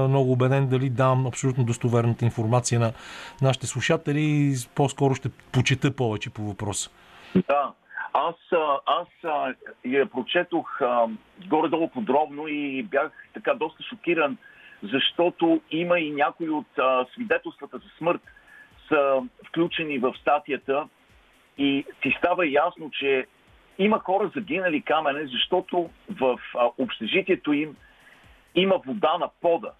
много убеден дали давам абсолютно достоверната информация на нашите слушатели. По-скоро ще почета повече по въпроса. Да, аз, аз я прочетох горе-долу подробно и бях така доста шокиран, защото има и някои от а, свидетелствата за смърт са включени в статията и ти става ясно, че има хора загинали, камене, защото в а, общежитието им има вода на пода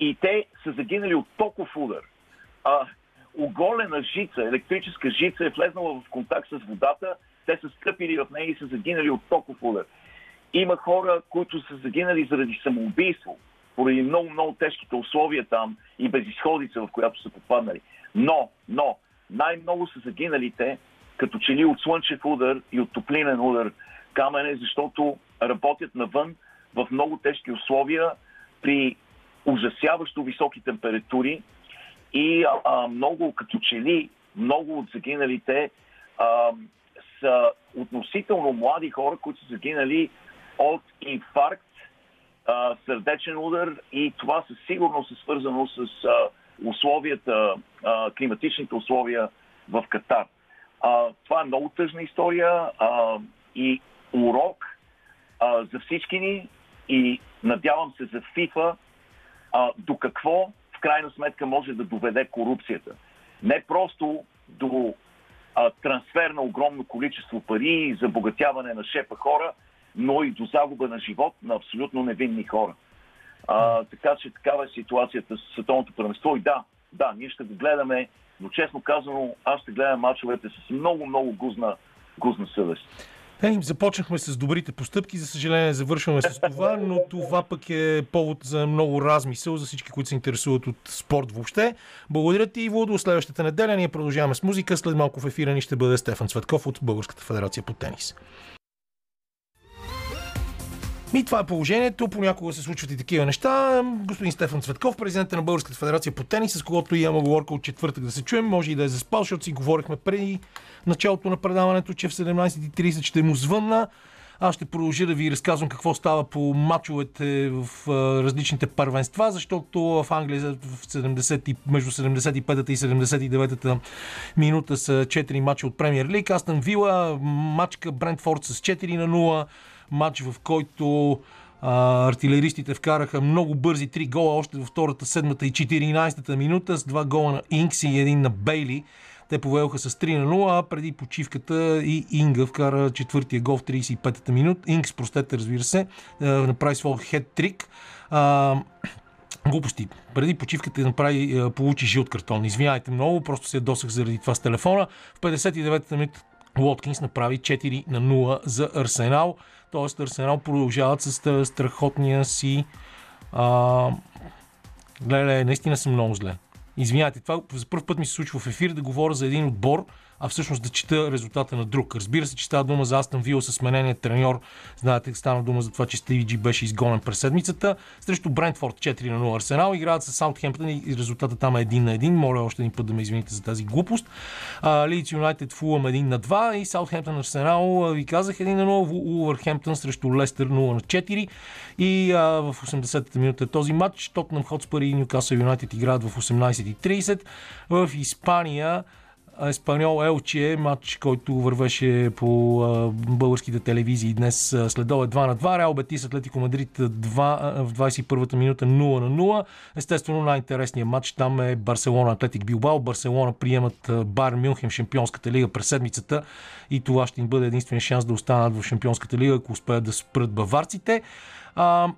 и те са загинали от токов удар. А, оголена жица, електрическа жица е влезнала в контакт с водата, те са скъпили в нея и са загинали от токов удар. Има хора, които са загинали заради самоубийство, поради много-много тежките условия там и безизходица, в която са попаднали. Но, но, най-много са загиналите, като че ли от слънчев удар и от топлинен удар, камене, защото работят навън в много тежки условия, при ужасяващо високи температури и а, а, много, като че ли, много от загиналите а, са относително млади хора, които са загинали от инфаркт, сърдечен удар, и това със сигурност е свързано с условията, климатичните условия в Катар. Това е много тъжна история и урок за всички ни и надявам се за FIFA до какво в крайна сметка може да доведе корупцията. Не просто до трансфер на огромно количество пари и забогатяване на шепа хора, но и до загуба на живот на абсолютно невинни хора. А, така че такава е ситуацията с световното първенство. И да, да, ние ще го гледаме, но честно казано, аз ще гледам мачовете с много-много гузна, гузна съвест. Е, започнахме с добрите постъпки, за съжаление завършваме с това, но това пък е повод за много размисъл за всички, които се интересуват от спорт въобще. Благодаря ти, Иво, до следващата неделя. Ние продължаваме с музика. След малко в ефира ни ще бъде Стефан Цветков от Българската федерация по тенис. И това е положението. Понякога се случват и такива неща. Господин Стефан Цветков, президент на Българската федерация по тенис, с когото имам говорка от четвъртък да се чуем. Може и да е заспал, защото си говорихме преди началото на предаването, че в седемнадесет и тридесет ще му звънна. Аз ще продължа да ви разказвам какво става по мачовете в различните първенства, защото в Англия в седемдесет, между седемдесет и пета и седемдесет и девета минута са четири мача от Премиер Лиг. Астън Вила мачка Брентфорд с четири на нула. Матч, в който а, артилеристите вкараха много бързи три гола още във втората, седмата и четиринадесетата минута с два гола на Инкс и един на Бейли. Те повелха с три на нула, а преди почивката и Инга вкара четвъртия гол в тридесет и петата минута. Инкс, простете, разбира се, направи своя хет-трик. А, глупости. Преди почивката направи, получи жълт картон. Извинявайте много, просто се ядосах заради това с телефона. В петдесет и деветата минута Уоткинс направи четири на нула за Арсенал. Тоест Арсенал продължават с страхотния си... А... Леле, наистина съм много зле. Извинявайте, това за първ път ми се случва в ефир да говоря за един отбор, а всъщност да чета резултата на друг. Разбира се, че става дума за Астън Вила със сменения треньор. Знаете, стана дума за това, че Стиви Джи беше изгонен през седмицата. Срещу Брентфорд четири на нула Арсенал. Играят с Саутхемптън и резултата там е един на един. Моля още един път да ме извините за тази глупост. Лийдс Юнайтед Фулъм един на два и Саутхемптън Арсенал ви казах един на нула. Улвърхемптън срещу Лестър нула на четири. И а, в осемдесетата минута е този матч. Тотнъм Хотспър и Нюкасъл Юнайтед играят в осемнадесет и тридесет. В Испания Еспаньол Елче, матч, който вървеше по а, българските телевизии днес след обед два на два. Реал Бетис Атлетико Мадрид два, в двадесет и първата минута нула на нула. Естествено най-интересният матч там е Барселона Атлетик Билбао. Барселона приемат Байер Мюнхен в Шампионската лига през седмицата и това ще им бъде единствен шанс да останат в Шампионската лига, ако успеят да спрат баварците. А,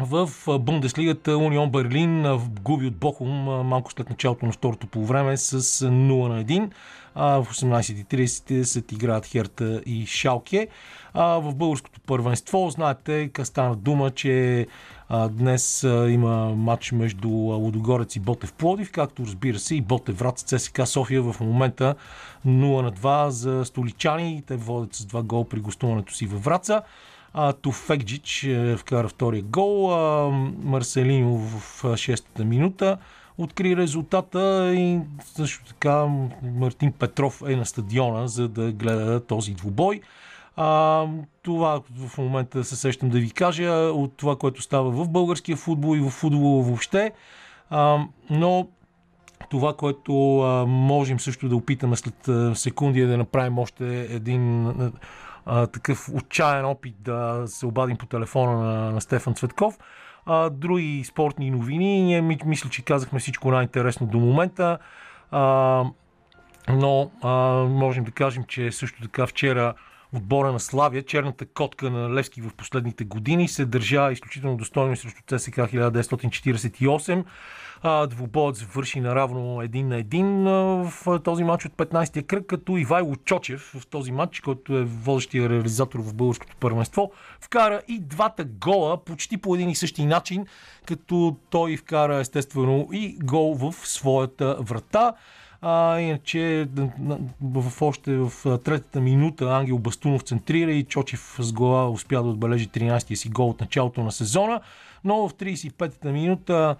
В Бундеслигата Унион Берлин губи от Бохум малко след началото на второто полувреме с нула на един. В осемнадесет и тридесет се играят Херта и Шалке. В българското първенство, знаете, стана дума, че днес има матч между Лудогорец и Ботев Пловдив, както разбира се и Ботев Враца ЦСКА София в момента нула на два за столичани. Те водят с два гола при гостуването си във Враца. Туфекджич вкара втория гол, Марселиньо в шестата минута откри резултата и също така Мартин Петров е на стадиона, за да гледа този двубой. А, това в момента се сещам да ви кажа от това, което става в българския футбол и в футбола въобще, а, но това, което а, можем също да опитаме след а, секунди е да направим още един такъв отчаян опит да се обадим по телефона на, на Стефан Цветков. А, други спортни новини. Ние мисля, че казахме всичко най-интересно до момента. А, но а, можем да кажем, че също така вчера отбора на Славия, черната котка на Левски в последните години, се държа изключително достойно срещу ЦСКА хиляда деветстотин четиридесет и осем. Двубоят завърши наравно един на един в този матч от петнадесетия кръг, като Ивайло Чочев в този матч, който е водещия реализатор в българското първенство, вкара и двата гола почти по един и същи начин, като той вкара естествено и гол в своята врата. А, иначе в, още в третата минута Ангел Бастунов центрира и Чочев с глава успя да отбележи тринадесетия си гол от началото на сезона, но в тридесет и петата минута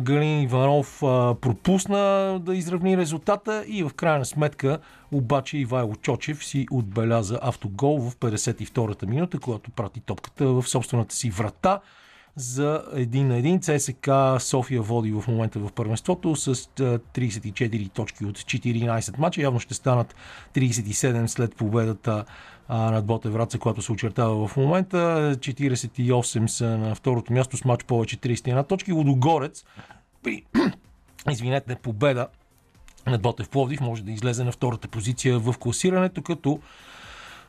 Галин Иванов пропусна да изравни резултата и в крайна сметка обаче Ивайло Чочев си отбеляза автогол в петдесет и втората минута, когато прати топката в собствената си врата за един на един. ЦСКА София води в момента в първенството с тридесет и четири точки от четиринадесет мача. Явно ще станат тридесет и седем след победата над Ботев Враца, която се очертава в момента. четиридесет и осем са на второто място с мач повече тридесет и една точки. Лудогорец при извинете, победа над Ботев Пловдив може да излезе на втората позиция в класирането, като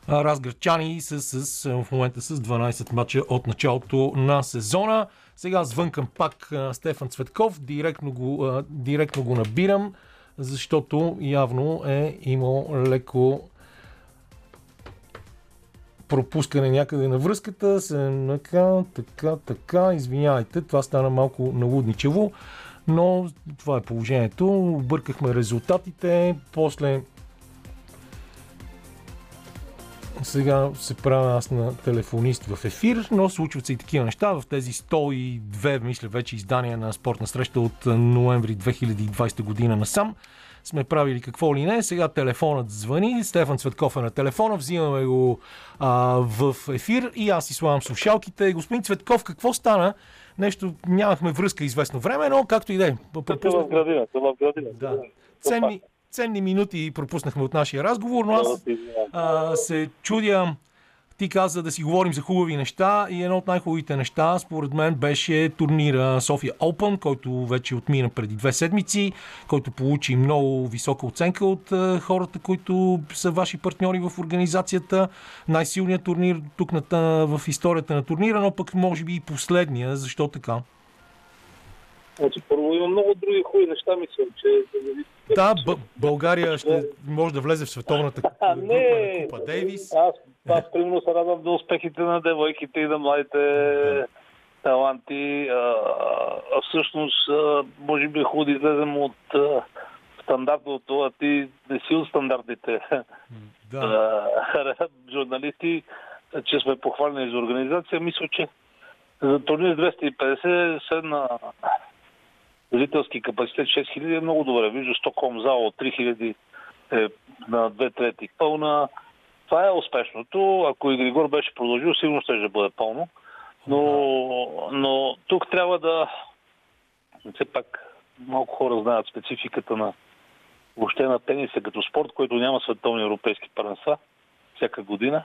разгърчани с, с, в момента с дванайсет мача от началото на сезона. Сега звънкам пак Стефан Цветков, директно го, директно го набирам, защото явно е имал леко пропускане някъде на връзката. Така, така, така, извинявайте, това стана малко налудничево, но това е положението. Объркахме резултатите, после сега се правя аз на телефонист в ефир, но случват се и такива неща. В тези сто и две, мисля, вече издания на Спортна среща от ноември две хиляди и двайсета година насам сме правили какво ли не. Сега телефонът звъни, Стефан Цветков е на телефона, взимаме го а, в ефир и аз си слагам слушалките. Господин Цветков, какво стана? Нещо, нямахме връзка известно време, но както и да е. Пропуснахме... В градина, в градина. Да. Ценни, ценни минути пропуснахме от нашия разговор, но аз а, се чудя. Ти каза да си говорим за хубави неща и едно от най-хубавите неща, според мен, беше турнира София Open, който вече отмина преди две седмици, който получи много висока оценка от е, хората, които са ваши партньори в организацията. Най-силният турнир тук на, в историята на турнира, но пък може би и последния. Защо така? Значи, първо има много други хубави неща, мисля, че... Да, Б- България ще може да влезе в световната група на Купа Дейвис. Аз, аз примерно се радвам до успехите на девойките и на младите таланти. А, а всъщност, а, може би е хубаво да излезем от а, стандартното, а ти не си от стандартите. Да. А, журналисти, че сме похвалени за организация, мисля, че за турнир двеста и петдесет седна... Зрителски капацитет шест хиляди е много добре. Вижда Стокхолм зала от три хиляди е на две трети пълна. Това е успешното. Ако и Григор беше продължил, сигурно ще бъде пълно. Но, но тук трябва да... Все пак малко хора знаят спецификата на въобще на тениса като спорт, който няма световни европейски първенства всяка година.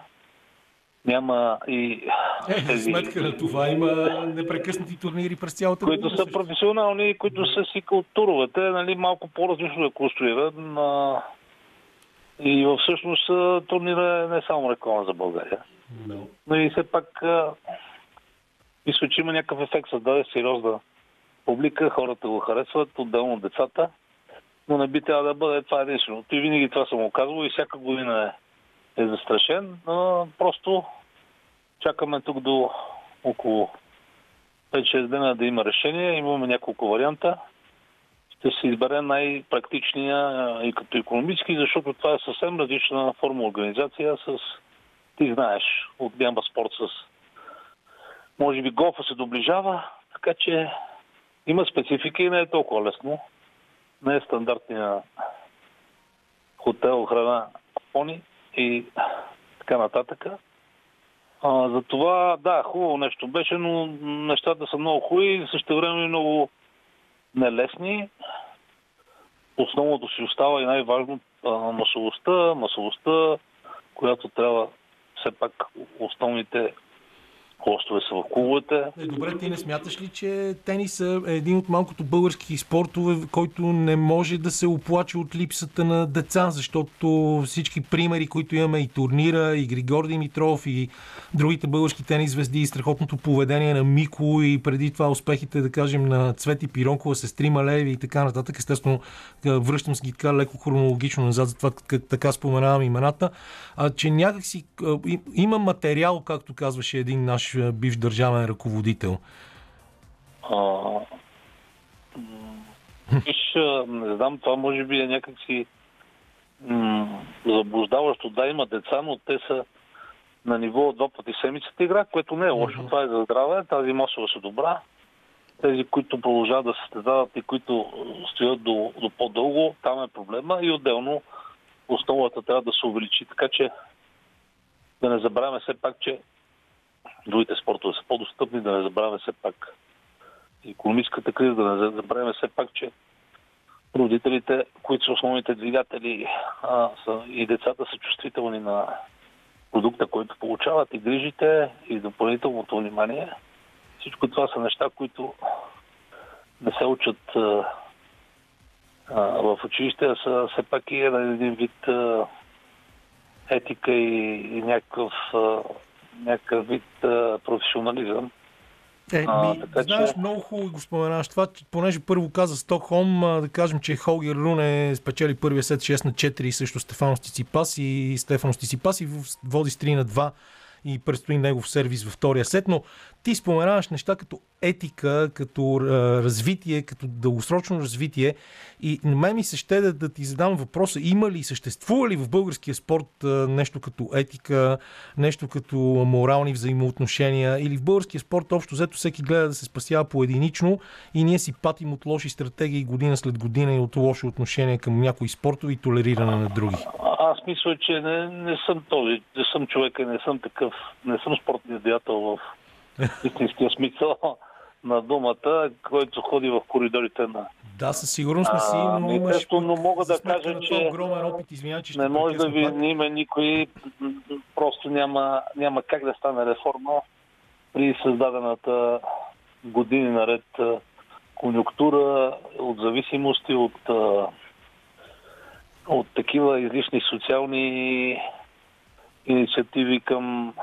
Няма и... Е, за сметка на това има непрекъснати турнири през цялата година. Които са професионални, които са си културовете, нали, малко по-различно да конструират. А... И всъщност турнира не е само реклама за България. No. Но и все пак а... мисля, че има някакъв ефект, създаде сериозна публика, хората го харесват, отделно децата, но не би трябва да бъде това единственото. И винаги това съм оказвал и всяка година е е застрашен, но просто чакаме тук до около пет-шест дена да има решение. Имаме няколко варианта. Ще се избере най-практичния и като икономически, защото това е съвсем различна форма организация с, ти знаеш, от Гамба Спорт с, може би, голфа се доближава, така че има специфика и не е толкова лесно. Не е стандартния хотел, храна, пони и така нататък. А, затова, да, хубаво нещо беше, но нещата са много хубави, същевременно много нелесни. Основното си остава и най-важно а, масовостта, масовостта, която трябва все пак основните хостове са в клубовете. Е, добре, ти не смяташ ли, че тениса е един от малкото български спортове, който не може да се оплаче от липсата на деца, защото всички примери, които имаме, и турнира, и Григор Димитров, и другите български тенис звезди, и страхотното поведение на Мико, и преди това успехите, да кажем, на Цвети Пиронкова, сестри Малееви и така нататък. Естествено, връщам с ги така леко хронологично назад, затова така споменавам имената, а, че някакси има материал, както казваше един наш бивш държавен ръководител. А, виж, не знам, това може би е някакси м- заблуждаващо. Да, има деца, но те са на ниво два пъти седмицата игра, което не е лошо. Mm-hmm. Това е за здраве. Тази масова са добра. Тези, които продължават да се състезават и които стоят до, до по-дълго, там е проблема. И отделно основата трябва да се увеличи. Така че да не забравяме все пак, че другите спортове са по-достъпни, да не забравяме все пак икономическата криза, да не забравяме все пак, че родителите, които са основните двигатели, а, са, и децата са чувствителни на продукта, който получават, и грижите, и допълнителното внимание. Всичко това са неща, които не се учат а, а, в училище, а са все пак и един вид а, етика и, и някакъв, някакъв вид професионализъм. Е, ми, а, така, знаеш, че... много хубаво го споменаваш това, понеже първо каза Стокхолм, да кажем, че Холгер Руне спечели първия сет шест на четири срещу Стефано Стиципас и Стефано Стиципас и води с три на два и предстои негов сервис във втория сет, но ти споменаваш неща като етика, като развитие, като дългосрочно развитие и на мен ми се ще да, да ти задам въпроса, има ли, съществува ли в българския спорт нещо като етика, нещо като морални взаимоотношения или в българския спорт общо взето всеки гледа да се спасява поединично и ние си патим от лоши стратегии година след година и от лошо отношение към някои спортове и толериране на други? Аз мисля, че не, не съм този, не съм човека, не съм такъв, не съм спортният деятел в истинския смисъл на думата, който ходи в коридорите на... Да, със сигурност не си, но а, имаш... Тесто, но мога да кажа, че огромен опит, извиня, че не може да ви не има никой, просто няма, няма как да стане реформа при създадената години наред конюнктура от зависимости, от, от такива излишни социални инициативи към,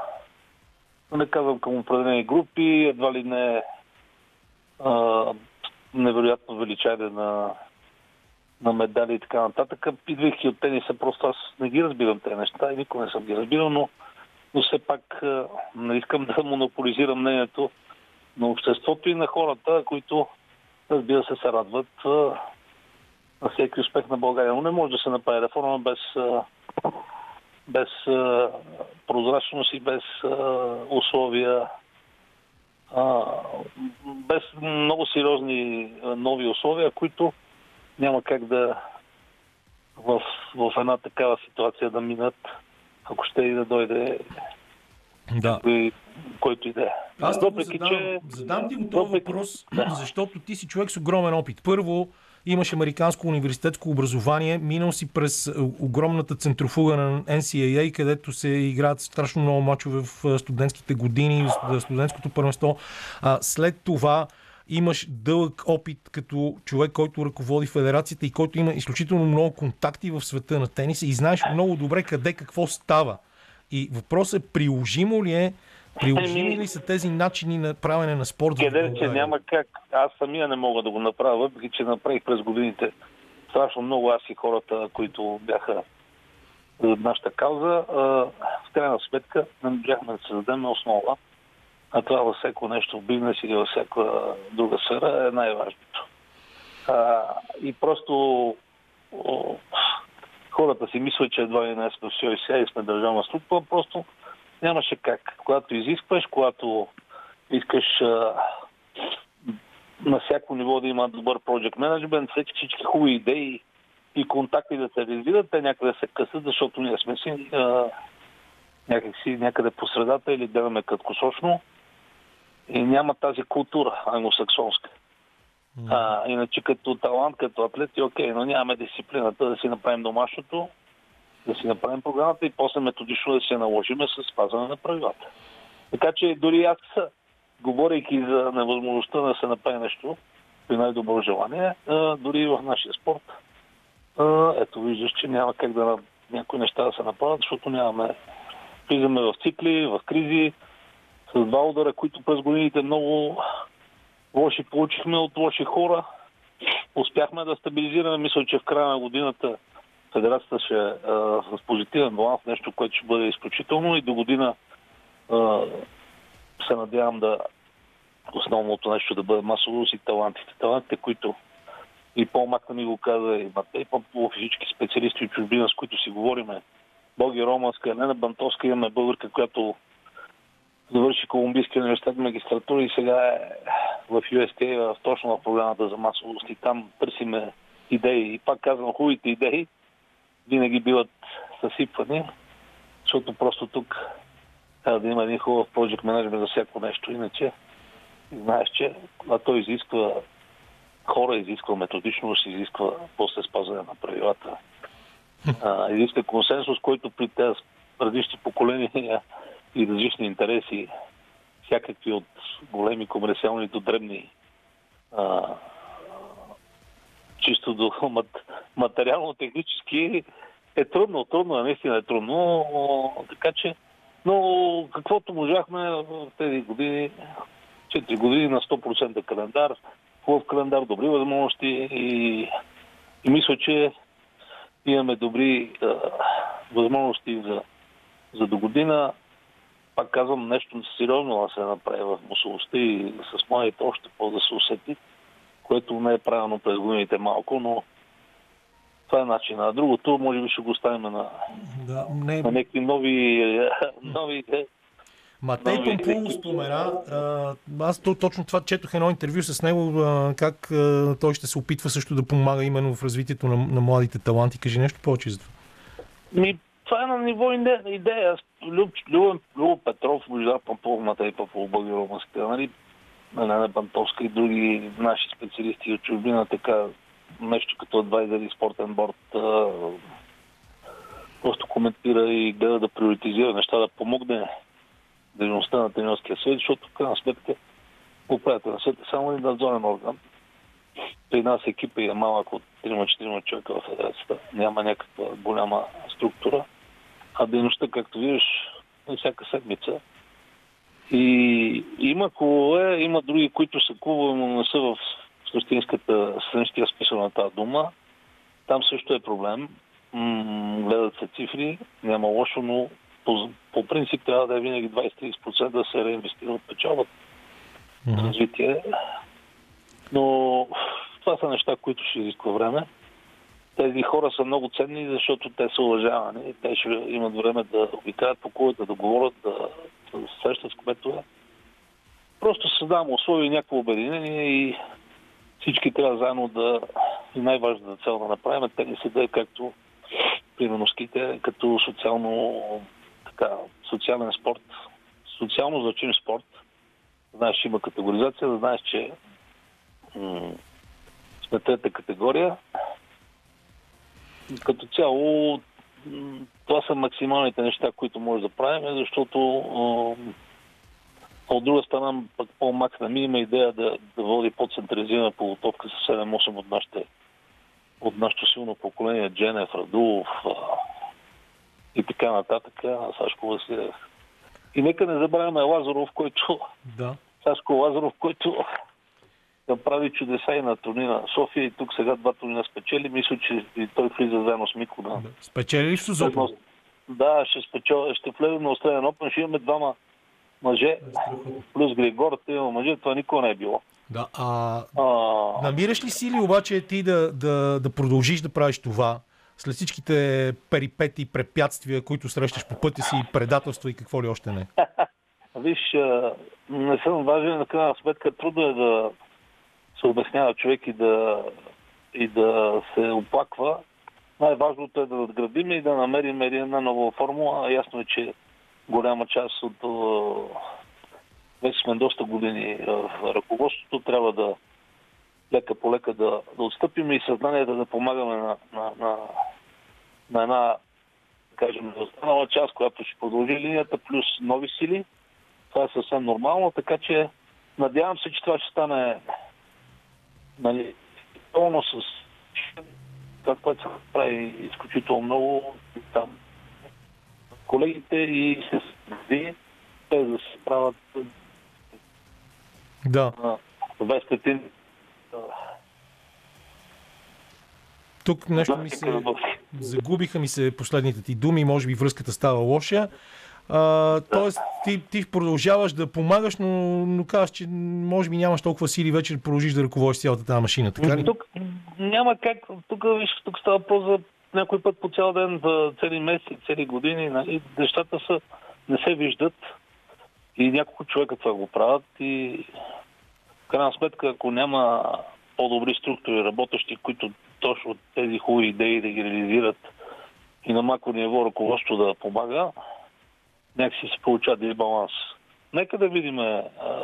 не казвам към определени групи, едва ли не а, невероятно величане на, на медали и така нататък. Идвайки от тениса, просто аз не ги разбирам тези неща и никога не съм ги разбирал, но, но все пак а, не искам да монополизирам мнението на обществото и на хората, които, разбира се, се радват а, на всеки успех на България. Но не може да се направи реформа без... А, без а, прозрачност и без а, условия, а, без много сериозни а, нови условия, които няма как да в, в една такава ситуация да минат, ако ще и да дойде да. Кой, който иде. Аз въпреки, задам, че... задам ти го този въпрос, да. Защото ти си човек с огромен опит. Първо, имаш американско университетско образование, минал си през огромната центрофуга на Ен Си Ей Ей, където се играят страшно много мачове в студентските години, в студентското първенство. След това имаш дълъг опит като човек, който ръководи федерацията и който има изключително много контакти в света на тениса и знаеш много добре къде какво става. И въпросът е, приложимо ли е Приложими ли са тези начини на правене на спорт? Къде, че няма как. Аз самия не мога да го направя, въпреки че направих през годините страшно много аз и хората, които бяха от нашата кауза. В крайна сметка не бяхме да създадем основа, а това във всеко нещо в бизнес или във всяка друга сфера е най-важното. И просто хората си мислят, че едва ли не сме все и сега и сме държавна структура, просто нямаше как. Когато изискваш, когато искаш а, на всяко ниво да има добър project management, всички, всички хубави идеи и контакти да се реализират, те някъде се късат, защото ние сме си а, някакси някъде по средата или гледаме краткосрочно и няма тази култура англосаксонска. А, иначе като талант, като атлети, окей, но нямаме дисциплината да си направим домашното, да си направим програмата и после методично да се наложиме с спазване на правилата. Така че дори аз, говорейки за невъзможността да се направи нещо при най-добро желание, дори и в нашия спорт, ето виждаш, че няма как да някои неща да се направят, защото нямаме. Влизаме в цикли, в кризи, с два удара, които през годините много лоши получихме от лоши хора. Успяхме да стабилизираме, мисля, че в края на годината федерацията ще е с позитивен баланс, нещо, което ще бъде изключително и до година а, се надявам да основното нещо да бъде масовост и талантите. Талантите, които и по-макна ми го каза и Матей, по-физически специалисти от чужбина, с които си говориме. Боги Романска, Елена Бантовска, имаме българка, която завърши Колумбийския университет магистратура и сега е в Ю Ес Ти Ей, точно в програмата за масовост и там търсиме идеи. И пак казвам, хубавите идеи винаги биват съсипвани, защото просто тук трябва да има един хубав project management за всяко нещо. Иначе, знаеш, че а той изисква хора, изисква методичност, изисква после спазване на правилата. А, изисква консенсус, който при тези различни поколения и различни интереси, всякакви от големи комерциални до дребни, а, чисто до материално-технически е трудно, трудно, наистина е трудно. Така че, но каквото можахме в тези години, четири години на сто процента календар, хубав календар, добри възможности и, и мисля, че имаме добри е, възможности за, за до година. Пак казвам, нещо сериозно да се направи в мусулостта и с младите още по-да се усети, което не е правилно през годините малко, но това е начин. А другото, може би ще го оставим на, да, не... на някакви нови, нови идеи. Матей Помпулов спомена, аз точно това четох едно интервю с него, как той ще се опитва също да помага именно в развитието на, на младите таланти. Кажи нещо повече за това. Ми, това е на ниво идея. Аз люб, любим Любо Петров, Божидар Пампов, Матей Пампов, Българоманска, нали? Елена Бантовска и други наши специалисти от чужбина, така нещо като адвайзър и спортен борд, а, просто коментира и гледа да приоритизира неща, да помогне дейността на тренерския съвет, защото в крайна сметка управителен съвет е само един надзорен орган. При нас екипа е малък от три-четири човека в федерацията. Няма някаква голяма структура. А дейността, както виждаш, е всяка седмица. И има клубове, има други, които са клубове, но не са в същинската същия смисъл на тази дума. Там също е проблем. М- гледат се цифри, няма лошо, но по, по принцип трябва да е винаги двайсет до трийсет процента да се реинвестира от печалбата на развитие. Но това са неща, които ще изисква време. Тези хора са много ценни, защото те са уважавани. Те ще имат време да обикаят по клубовете, да говорят, да се срещат с кметове. Просто създавам условия и някакво обединение и всички трябва заедно да... И най-важната цел да направим тенисът да е както примерно ските, като социално, така, социален спорт, социално значим спорт. Знаеш, че има категоризация, да знаеш, че м- сме трета категория. Като цяло, това са максималните неща, които може да правим, защото а, от друга страна, пък по-мак на ми има идея да, да води по-централизирана подготовка с седем-осем от нашите, от нашето силно поколение, Дженев, Радулов а, и така нататък, Сашко Василев. И нека не забравяме Лазаров, който да. Сашко Лазаров, който да прави чудеса и на турнира София и тук сега два турнира спечели. Мисля, че той влиза заедно с Мико. Да. Спечели ли ще Зопен? Да, ще спечели, ще влезем на Australian Open. Ще имаме двама мъже, плюс Григор, те има мъже. Това никога не е било. Да, а... А... намираш ли сили обаче ти да, да, да продължиш да правиш това? След всичките перипети, препятствия, които срещаш по пътя си, предателства и какво ли още не? Виж, не съм важен, на крайна сметка трудно е да се обяснява човек и да, и да се оплаква. Най-важното е да надградим и да намерим една нова формула. Ясно е, че голяма част от... Вече сме доста години в ръководството. Трябва да лека по лека да, да отстъпим и съзнанието да помагаме на, на, на, на една, да кажем, останала част, която ще продължи линията, плюс нови сили. Това е съвсем нормално, така че надявам се, че това ще стане... Нали, пълно с това, което се прави изключително много там колегите и се съди, те да се правят да. двайсет Тук нещо ми се... Загубиха ми се последните ти думи, може би връзката става лоша. А, тоест, ти, ти продължаваш да помагаш, но, но казваш, че може би нямаш толкова сили вече да продължиш да ръководиш цялата тази машина. Така ли? Тук няма как. Тук, виж, тук става въпрос за някой път по цял ден, за цели месеци, цели години. Нали? Нещата са, не се виждат и няколко човека това го правят. И в крайна сметка, ако няма по-добри структури, работещи, които точно тези хубави идеи да ги реализират и на макро ниво ръководство да помага, някакси се получава дисбаланс. Нека да видим,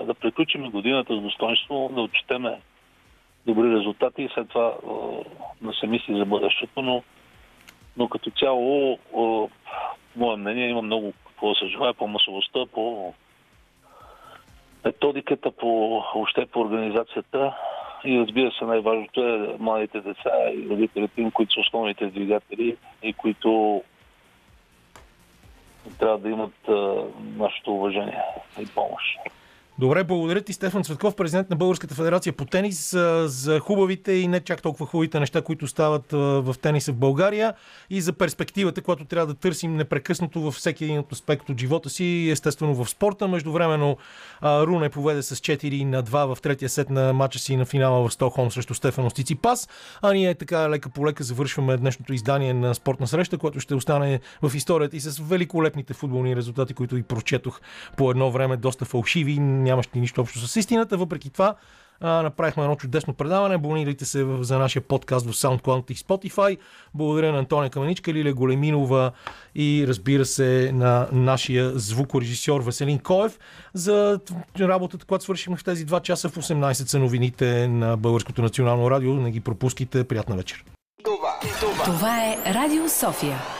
да приключим годината с достоинство, да отчетеме добри резултати и след това да се мисли за бъдещето, но, но като цяло, мое мнение, има много какво да се желая по масовостта, по методиката, по, въобще по организацията. И разбира се, най-важното е младите деца и родителите им, които са основните двигатели и които трябва да имат нашето уважение и помощ. Добре, благодаря ти, Стефан Цветков, президент на Българската федерация по тенис, за хубавите и не чак толкова хубавите неща, които стават в тениса в България, и за перспективата, която трябва да търсим непрекъснато във всеки един от аспект от живота си, естествено в спорта. Междувременно Руне поведе с четири на два в третия сет на мача си на финала в Стокхолм срещу Стефанос Циципас. А ние така лека по лека завършваме днешното издание на Спортна среща, което ще остане в историята и с великолепните футболни резултати, които и прочетох по едно време, доста фалшиви, нямащи нищо общо с истината. Въпреки това а, направихме едно чудесно предаване. Абонирайте се за нашия подкаст в SoundCloud и Spotify. Благодаря на Антония Каменичка, Лилия Големинова и разбира се на нашия звукорежисьор Веселин Коев за работата, която свършихме в тези два часа. В осемнайсет са новините на Българското национално радио. Не ги пропускайте. Приятна вечер. Това, това е Радио София.